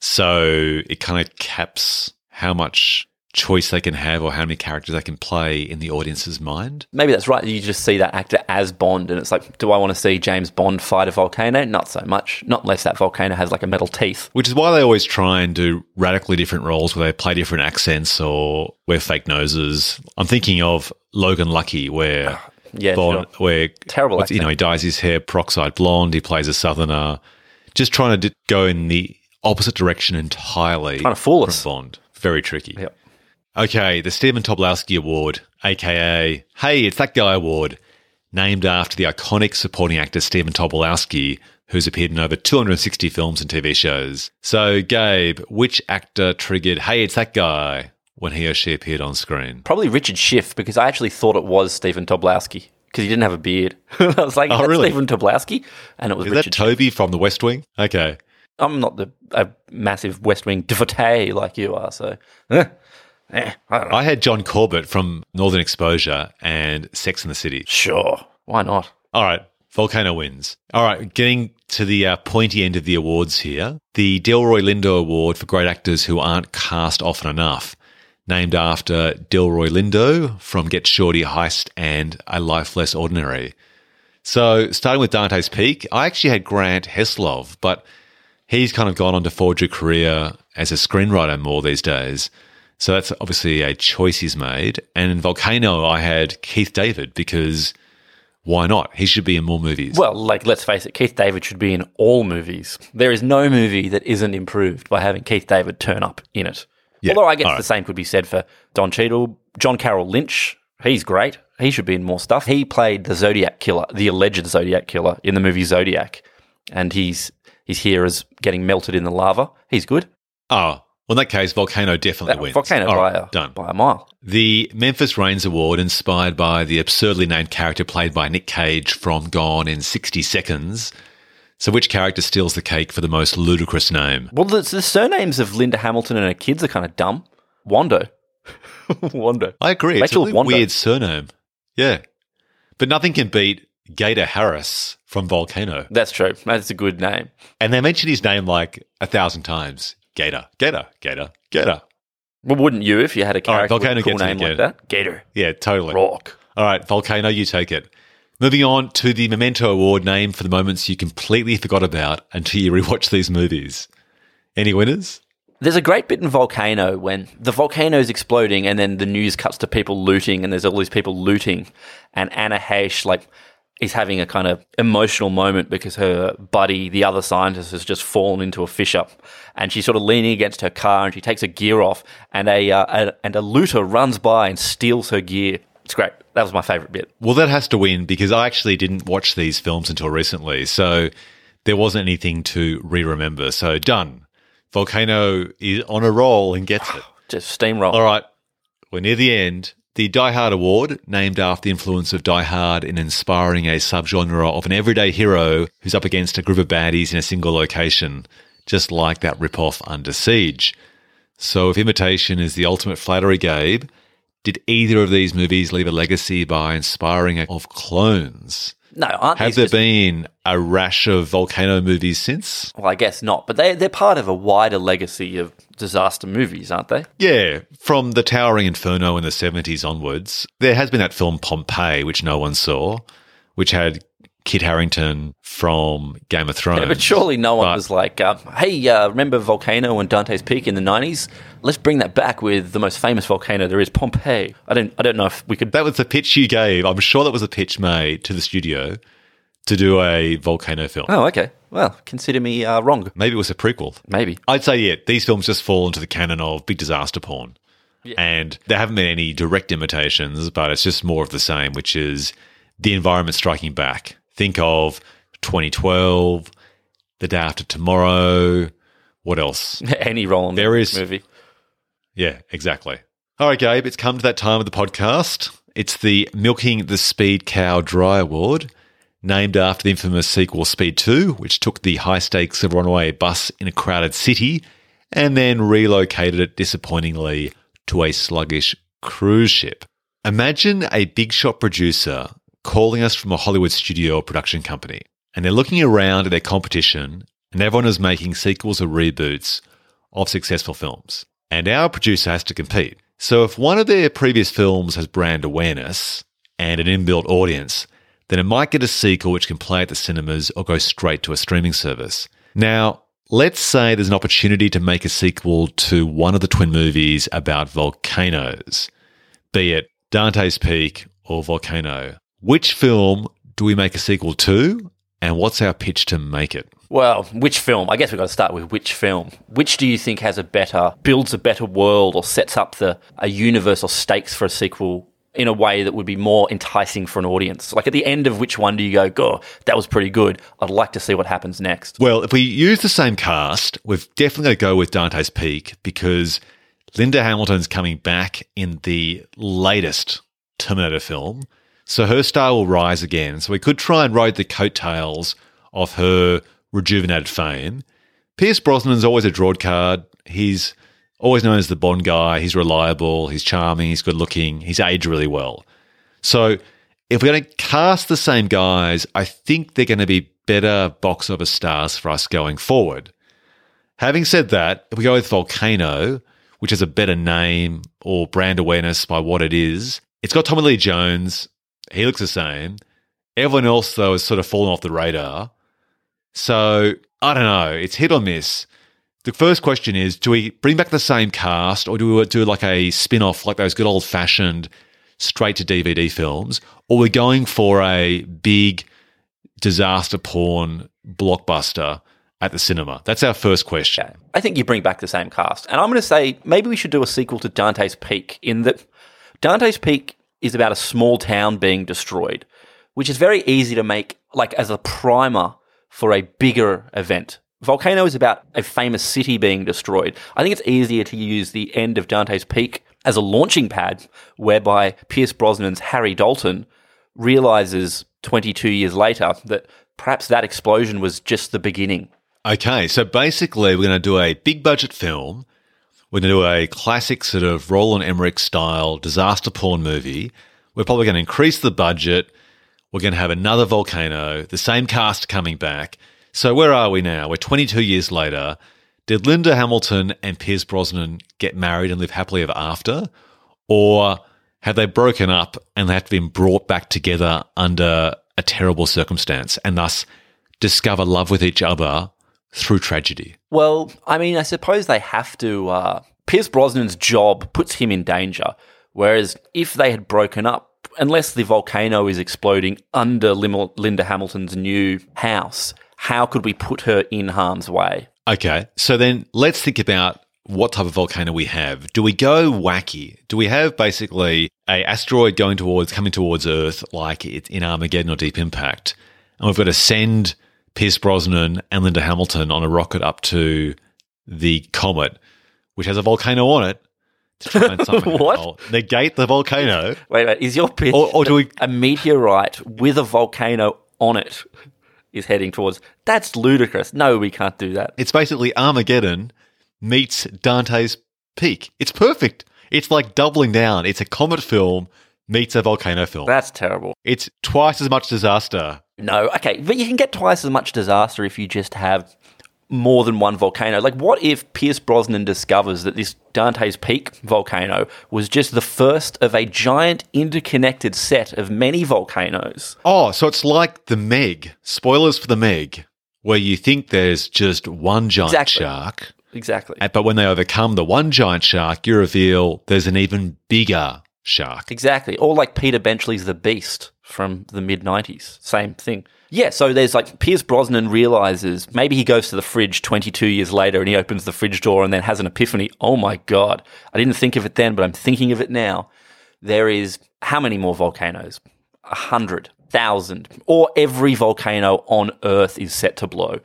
So it kind of caps how much choice they can have or how many characters they can play in the audience's mind. Maybe that's right. You just see that actor as Bond and it's like, do I want to see James Bond fight a volcano? Not so much. Not unless that volcano has like a metal teeth. Which is why they always try and do radically different roles where they play different accents or wear fake noses. I'm thinking of Logan Lucky where Bond, sure, where terrible accent. You know, he dyes his hair peroxide blonde, he plays a southerner, just trying to go in the opposite direction entirely. Trying to fool us. Bond. Very tricky. Yep. Okay, the Stephen Tobolowsky Award, a.k.a. Hey, It's That Guy Award, named after the iconic supporting actor Stephen Tobolowsky, who's appeared in over 260 films and TV shows. So, Gabe, which actor triggered Hey, It's That Guy when he or she appeared on screen? Probably Richard Schiff, because I actually thought it was Stephen Tobolowsky because he didn't have a beard. I was like, oh, really? Stephen Tobolowsky? And it was Richard Schiff. Is that Toby from The West Wing? Okay. I'm not a massive West Wing devotee like you are, so... I had John Corbett from Northern Exposure and Sex and the City. Sure. Why not? All right. Volcano wins. All right. Getting to the pointy end of the awards here. The Delroy Lindo Award for Great Actors Who Aren't Cast Often Enough, named after Delroy Lindo from Get Shorty, Heist, and A Life Less Ordinary. So, starting with Dante's Peak, I actually had Grant Heslov, but he's kind of gone on to forge a career as a screenwriter more these days. So that's obviously a choice he's made. And in Volcano, I had Keith David because why not? He should be in more movies. Well, like, let's face it, Keith David should be in all movies. There is no movie that isn't improved by having Keith David turn up in it. Yeah. Although I guess the same could be said for Don Cheadle. John Carroll Lynch, he's great. He should be in more stuff. He played the Zodiac Killer, the alleged Zodiac Killer in the movie Zodiac. And he's here as getting melted in the lava. He's good. Oh, well, in that case, Volcano definitely wins. Volcano by a mile. The Memphis Reigns Award, inspired by the absurdly named character played by Nick Cage from Gone in 60 Seconds. So, which character steals the cake for the most ludicrous name? Well, the surnames of Linda Hamilton and her kids are kind of dumb. Wando. Wando. I agree. It's a really weird surname. Yeah. But nothing can beat Gator Harris from Volcano. That's true. That's a good name. And they mention his name like 1,000 times. Gator, Gator, Gator, Gator. Well, wouldn't you if you had a character with a cool name like that? Gator. Yeah, totally. Rock. All right, Volcano, you take it. Moving on to the Memento Award, named for the moments you completely forgot about until you rewatch these movies. Any winners? There's a great bit in Volcano when the volcano's exploding and then the news cuts to people looting and there's all these people looting and Anne Heche, is having a kind of emotional moment because her buddy, the other scientist, has just fallen into a fissure, and she's sort of leaning against her car, and she takes her gear off, and a looter runs by and steals her gear. It's great. That was my favourite bit. Well, that has to win because I actually didn't watch these films until recently, so there wasn't anything to re-remember. So, done. Volcano is on a roll and gets it. Just steamroll. All right, we're near the end. The Die Hard Award, named after the influence of Die Hard in inspiring a subgenre of an everyday hero who's up against a group of baddies in a single location, just like that ripoff Under Siege. So if imitation is the ultimate flattery, Gabe, did either of these movies leave a legacy by inspiring of clones? No, aren't they? Have there been a rash of Volcano movies since? Well, I guess not, but they're part of a wider legacy of disaster movies, aren't they? Yeah, from The Towering Inferno in the 70s onwards. There has been that film Pompeii, which no one saw, which had Kit Harington from Game of Thrones. Yeah, but surely no one was like, hey, remember Volcano and Dante's Peak in the 90s? Let's bring that back with the most famous volcano there is, Pompeii. I don't know if we could... That was the pitch you gave. I'm sure that was a pitch made to the studio to do a volcano film. Oh, okay. Well, consider me wrong. Maybe it was a prequel. Maybe. I'd say, yeah, these films just fall into the canon of big disaster porn. Yeah. And there haven't been any direct imitations, but it's just more of the same, which is the environment striking back. Think of 2012, The Day After Tomorrow, what else? Any Roland movie. Yeah, exactly. All right, Gabe, it's come to that time of the podcast. It's the Milking the Speed Cow Dry Award, named after the infamous sequel Speed 2, which took the high stakes of a runaway bus in a crowded city and then relocated it disappointingly to a sluggish cruise ship. Imagine a big shot producer calling us from a Hollywood studio or production company, and they're looking around at their competition, and everyone is making sequels or reboots of successful films. And our producer has to compete. So if one of their previous films has brand awareness and an inbuilt audience, then it might get a sequel which can play at the cinemas or go straight to a streaming service. Now, let's say there's an opportunity to make a sequel to one of the twin movies about volcanoes, be it Dante's Peak or Volcano. Which film do we make a sequel to, and what's our pitch to make it? Well, which film? I guess we've got to start with which film. Which do you think builds a better world or sets up a universe or stakes for a sequel in a way that would be more enticing for an audience? Like at the end of which one do you go, God, that was pretty good. I'd like to see what happens next. Well, if we use the same cast, we're definitely going to go with Dante's Peak because Linda Hamilton's coming back in the latest Terminator film. So her star will rise again. So we could try and ride the coattails of her rejuvenated fame. Pierce Brosnan's always a drawcard. He's always known as the Bond guy. He's reliable. He's charming. He's good-looking. He's aged really well. So if we're going to cast the same guys, I think they're going to be better box office stars for us going forward. Having said that, if we go with Volcano, which has a better name or brand awareness by what it is, it's got Tommy Lee Jones. He looks the same. Everyone else, though, has sort of fallen off the radar. So, I don't know. It's hit or miss. The first question is, do we bring back the same cast or do we do like a spin-off like those good old-fashioned straight-to-DVD films? Or we're going for a big disaster porn blockbuster at the cinema? That's our first question. Yeah. I think you bring back the same cast. And I'm going to say maybe we should do a sequel to Dante's Peak in that Dante's Peak is about a small town being destroyed, which is very easy to make like as a primer for a bigger event. Volcano is about a famous city being destroyed. I think it's easier to use the end of Dante's Peak as a launching pad whereby Pierce Brosnan's Harry Dalton realizes 22 years later that perhaps that explosion was just the beginning. Okay, so basically we're going to do a big budget film. We're going to do a classic sort of Roland Emmerich-style disaster porn movie. We're probably going to increase the budget. We're going to have another volcano, the same cast coming back. So where are we now? We're 22 years later. Did Linda Hamilton and Pierce Brosnan get married and live happily ever after? Or have they broken up and they have been brought back together under a terrible circumstance and thus discover love with each other through tragedy? Well, I mean, I suppose they have to. Pierce Brosnan's job puts him in danger, whereas if they had broken up, unless the volcano is exploding under Linda Hamilton's new house, how could we put her in harm's way? Okay, so then let's think about what type of volcano we have. Do we go wacky? Do we have basically an asteroid coming towards Earth like it's in Armageddon or Deep Impact, and we've got to send Pierce Brosnan and Linda Hamilton on a rocket up to the comet, which has a volcano on it, to try and somehow negate the volcano. Wait, is your pitch a meteorite with a volcano on it is heading towards? That's ludicrous. No, we can't do that. It's basically Armageddon meets Dante's Peak. It's perfect. It's like doubling down. It's a comet film meets a volcano film. That's terrible. It's twice as much disaster. No, okay, but you can get twice as much disaster if you just have more than one volcano. Like, what if Pierce Brosnan discovers that this Dante's Peak volcano was just the first of a giant interconnected set of many volcanoes? Oh, so it's like the Meg. Spoilers for the Meg, where you think there's just one giant shark. Exactly. But when they overcome the one giant shark, you reveal there's an even bigger shark. Exactly. Or like Peter Benchley's The Beast from the mid-90s. Same thing. Yeah, so there's like Pierce Brosnan realizes, maybe he goes to the fridge 22 years later and he opens the fridge door and then has an epiphany. Oh my God, I didn't think of it then, but I'm thinking of it now. There is how many more volcanoes? 100,000. Or every volcano on Earth is set to blow.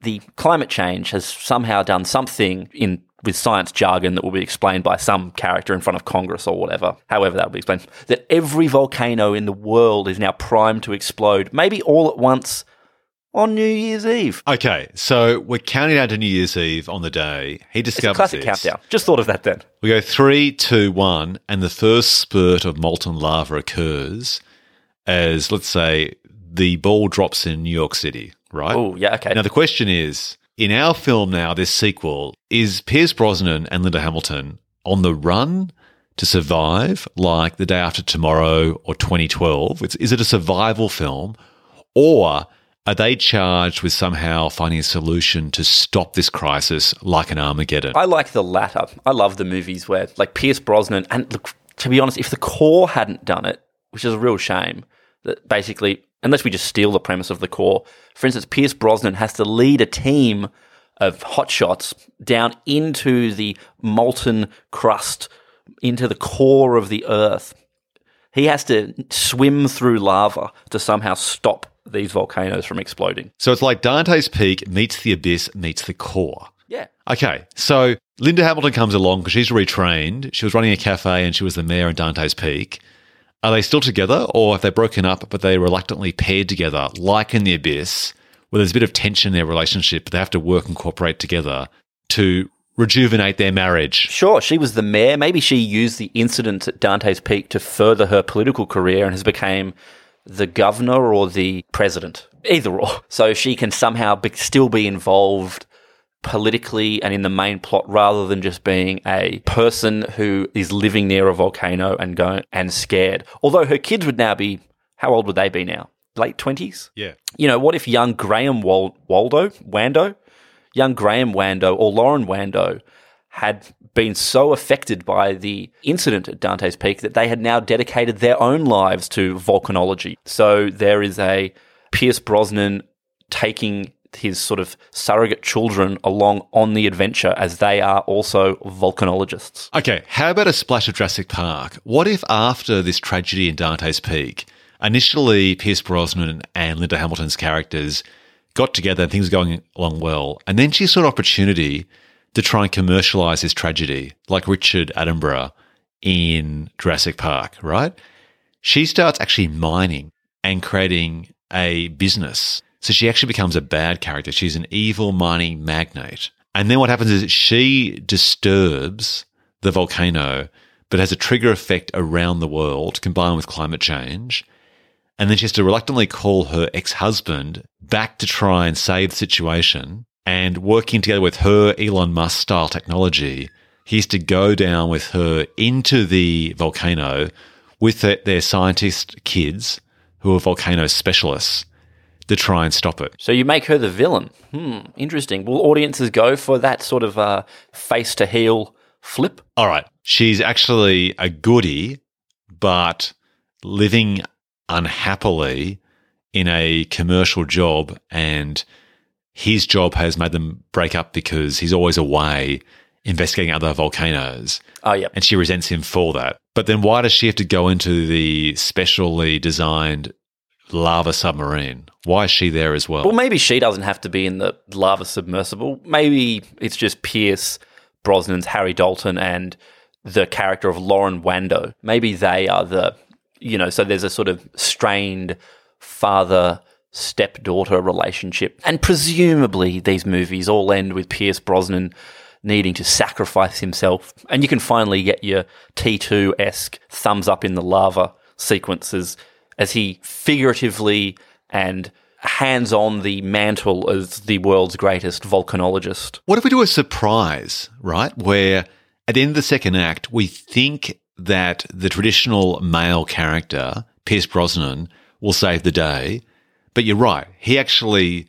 The climate change has somehow done something with science jargon that will be explained by some character in front of Congress or whatever, however that will be explained, that every volcano in the world is now primed to explode, maybe all at once on New Year's Eve. Okay, so we're counting down to New Year's Eve on the day. He discovers this. It's a classic countdown. Just thought of that then. We go 3, 2, 1, and the first spurt of molten lava occurs as, let's say, the ball drops in New York City, right? Oh, yeah, okay. Now, the question is, in our film now, this sequel, is Pierce Brosnan and Linda Hamilton on the run to survive, like The Day After Tomorrow or 2012? Is it a survival film, or are they charged with somehow finding a solution to stop this crisis like an Armageddon? I like the latter. I love the movies where, like, Pierce Brosnan, and look, to be honest, if The Core hadn't done it, which is a real shame, that basically, unless we just steal the premise of The Core. For instance, Pierce Brosnan has to lead a team of hotshots down into the molten crust, into the core of the Earth. He has to swim through lava to somehow stop these volcanoes from exploding. So it's like Dante's Peak meets the Abyss meets The Core. Yeah. Okay, so Linda Hamilton comes along because she's retrained. She was running a cafe and she was the mayor in Dante's Peak. Are they still together, or have they broken up but they reluctantly paired together, like in The Abyss, where there's a bit of tension in their relationship but they have to work and cooperate together to rejuvenate their marriage? Sure, she was the mayor. Maybe she used the incident at Dante's Peak to further her political career and has become the governor or the president, either or. So she can somehow still be involved politically and in the main plot, rather than just being a person who is living near a volcano and scared. Although her kids would now be, how old would they be now? Late 20s? Yeah. You know, what if young Graham Wando or Lauren Wando had been so affected by the incident at Dante's Peak that they had now dedicated their own lives to volcanology? So there is a Pierce Brosnan taking his sort of surrogate children along on the adventure as they are also volcanologists. Okay, how about a splash of Jurassic Park? What if after this tragedy in Dante's Peak, initially Pierce Brosnan and Linda Hamilton's characters got together and things were going along well, and then she saw an opportunity to try and commercialise this tragedy, like Richard Attenborough in Jurassic Park, right? She starts actually mining and creating a business. So she actually becomes a bad character. She's an evil mining magnate. And then what happens is she disturbs the volcano, but has a trigger effect around the world combined with climate change. And then she has to reluctantly call her ex-husband back to try and save the situation. And working together with her Elon Musk-style technology, he has to go down with her into the volcano with their scientist kids who are volcano specialists, to try and stop it. So you make her the villain. Interesting. Will audiences go for that sort of face-to-heel flip? All right. She's actually a goodie, but living unhappily in a commercial job, and his job has made them break up because he's always away investigating other volcanoes. Oh, yeah. And she resents him for that. But then why does she have to go into the specially designed lava submarine. Why is she there as well? Well, maybe she doesn't have to be in the lava submersible. Maybe it's just Pierce Brosnan's Harry Dalton and the character of Lauren Wando. Maybe they are the, you know, so there's a sort of strained father-stepdaughter relationship. And presumably these movies all end with Pierce Brosnan needing to sacrifice himself. And you can finally get your T2-esque thumbs up in the lava sequences as he figuratively and hands on the mantle as the world's greatest volcanologist. What if we do a surprise, right, where at the end of the second act we think that the traditional male character, Pierce Brosnan, will save the day, but you're right, he actually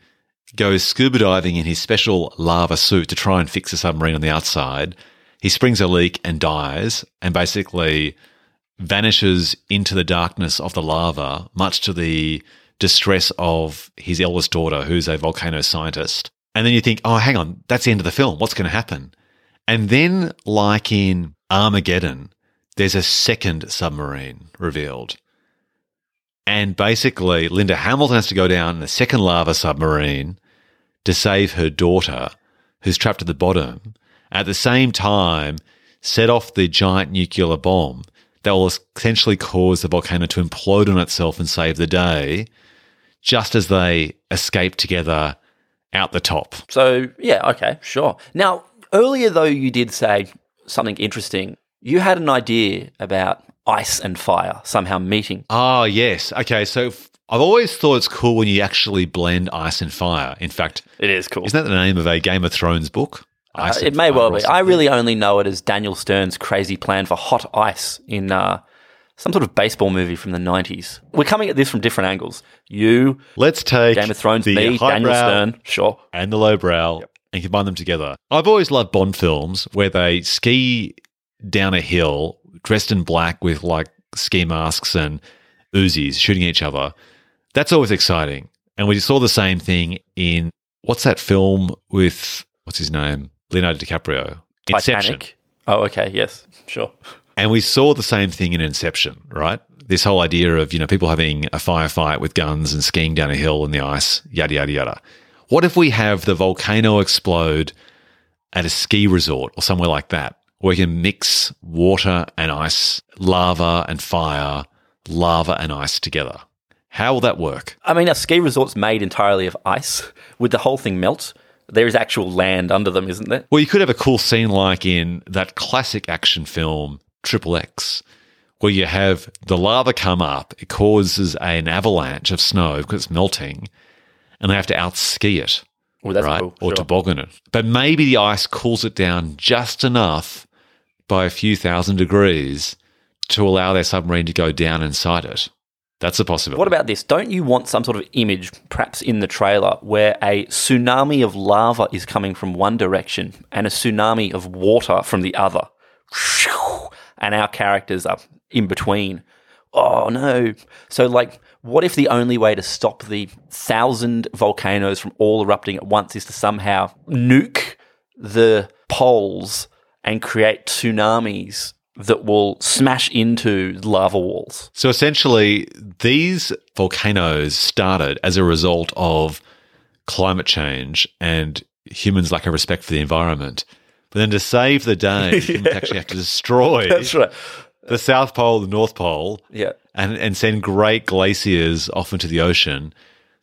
goes scuba diving in his special lava suit to try and fix the submarine on the outside. He springs a leak and dies and basically vanishes into the darkness of the lava, much to the distress of his eldest daughter, who's a volcano scientist. And then you think, oh, hang on, that's the end of the film. What's going to happen? And then, like in Armageddon, there's a second submarine revealed. And basically, Linda Hamilton has to go down in the second lava submarine to save her daughter, who's trapped at the bottom. At the same time, set off the giant nuclear bomb that will essentially cause the volcano to implode on itself and save the day, just as they escape together out the top. So, yeah, okay, sure. Now, earlier, though, you did say something interesting. You had an idea about ice and fire somehow meeting. Oh, yes. Okay, so I've always thought it's cool when you actually blend ice and fire. In fact, it is cool. Isn't that the name of a Game of Thrones book? It may well be. I really only know it as Daniel Stern's crazy plan for hot ice in some sort of baseball movie from the 90s. We're coming at this from different angles. You, let's take Game of Thrones, me, Daniel Stern, sure, and the lowbrow, yep, and combine them together. I've always loved Bond films where they ski down a hill dressed in black with like ski masks and Uzis shooting each other. That's always exciting. And we saw the same thing in, what's that film with, what's his name? Leonardo DiCaprio. Inception. Titanic. Oh, okay. Yes, sure. And we saw the same thing in Inception, right? This whole idea of, you know, people having a firefight with guns and skiing down a hill in the ice, yada, yada, yada. What if we have the volcano explode at a ski resort or somewhere like that, where we can mix water and ice, lava and fire, lava and ice together? How will that work? I mean, a ski resort's made entirely of ice. Would the whole thing melt? There is actual land under them, isn't there? Well, you could have a cool scene like in that classic action film, Triple X, where you have the lava come up, it causes an avalanche of snow because it's melting, and they have to out-ski it, well, that's right? Cool. Or sure, toboggan it. But maybe the ice cools it down just enough by a few thousand degrees to allow their submarine to go down inside it. That's a possibility. What about this? Don't you want some sort of image, perhaps in the trailer, where a tsunami of lava is coming from one direction and a tsunami of water from the other? And our characters are in between. Oh, no. So, like, what if the only way to stop the 1,000 volcanoes from all erupting at once is to somehow nuke the poles and create tsunamis that will smash into lava walls? So essentially, these volcanoes started as a result of climate change and humans' lack of respect for the environment. But then to save the day, humans actually have to destroy the South Pole, the North Pole, and send great glaciers off into the ocean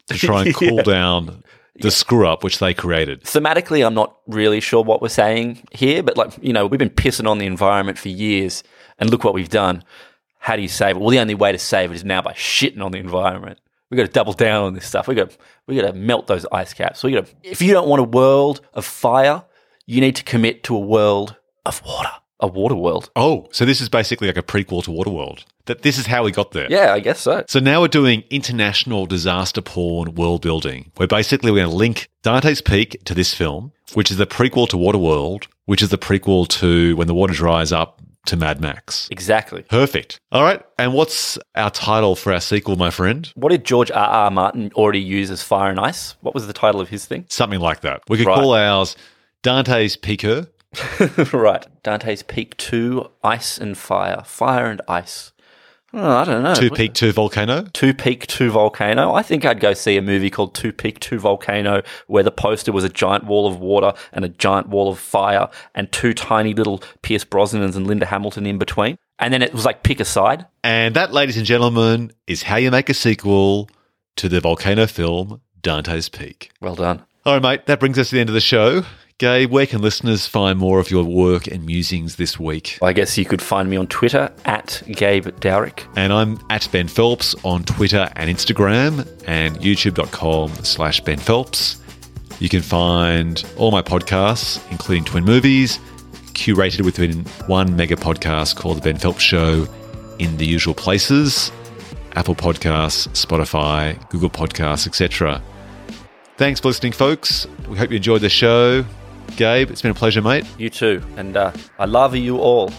to try and cool down the screw-up which they created. Thematically, I'm not really sure what we're saying here, but, like, you know, we've been pissing on the environment for years, and look what we've done. How do you save it? Well, the only way to save it is now by shitting on the environment. We've got to double down on this stuff. We've got to melt those ice caps. If you don't want a world of fire, you need to commit to a world of water, a water world. Oh, so this is basically like a prequel to Waterworld. That this is how we got there. Yeah, I guess so. So now we're doing international disaster porn world building, where basically we're going to link Dante's Peak to this film, which is the prequel to Waterworld, which is the prequel to When the Water Dries Up to Mad Max. Exactly. Perfect. All right. And what's our title for our sequel, my friend? What did George R.R. Martin already use as Fire and Ice? What was the title of his thing? Something like that. We could call ours Dante's Peaker. Right. Dante's Peak 2, Ice and Fire. Fire and Ice. Oh, I don't know. Two Peak, Two Volcano. I think I'd go see a movie called Two Peak, Two Volcano where the poster was a giant wall of water and a giant wall of fire and two tiny little Pierce Brosnans and Linda Hamilton in between. And then it was like pick a side. And that, ladies and gentlemen, is how you make a sequel to the volcano film Dante's Peak. Well done. All right, mate, that brings us to the end of the show. Gabe, where can listeners find more of your work and musings this week? I guess you could find me on Twitter, @GabeDowrick. And I'm @BenPhelps on Twitter and Instagram and youtube.com/BenPhelps. You can find all my podcasts, including Twin Movies, curated within one mega podcast called The Ben Phelps Show, in the usual places: Apple Podcasts, Spotify, Google Podcasts, etc. Thanks for listening, folks. We hope you enjoyed the show. Gabe, it's been a pleasure, mate. You too. And I love you all.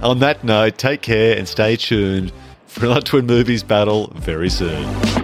On that note, take care and stay tuned for another Twin Movies battle very soon.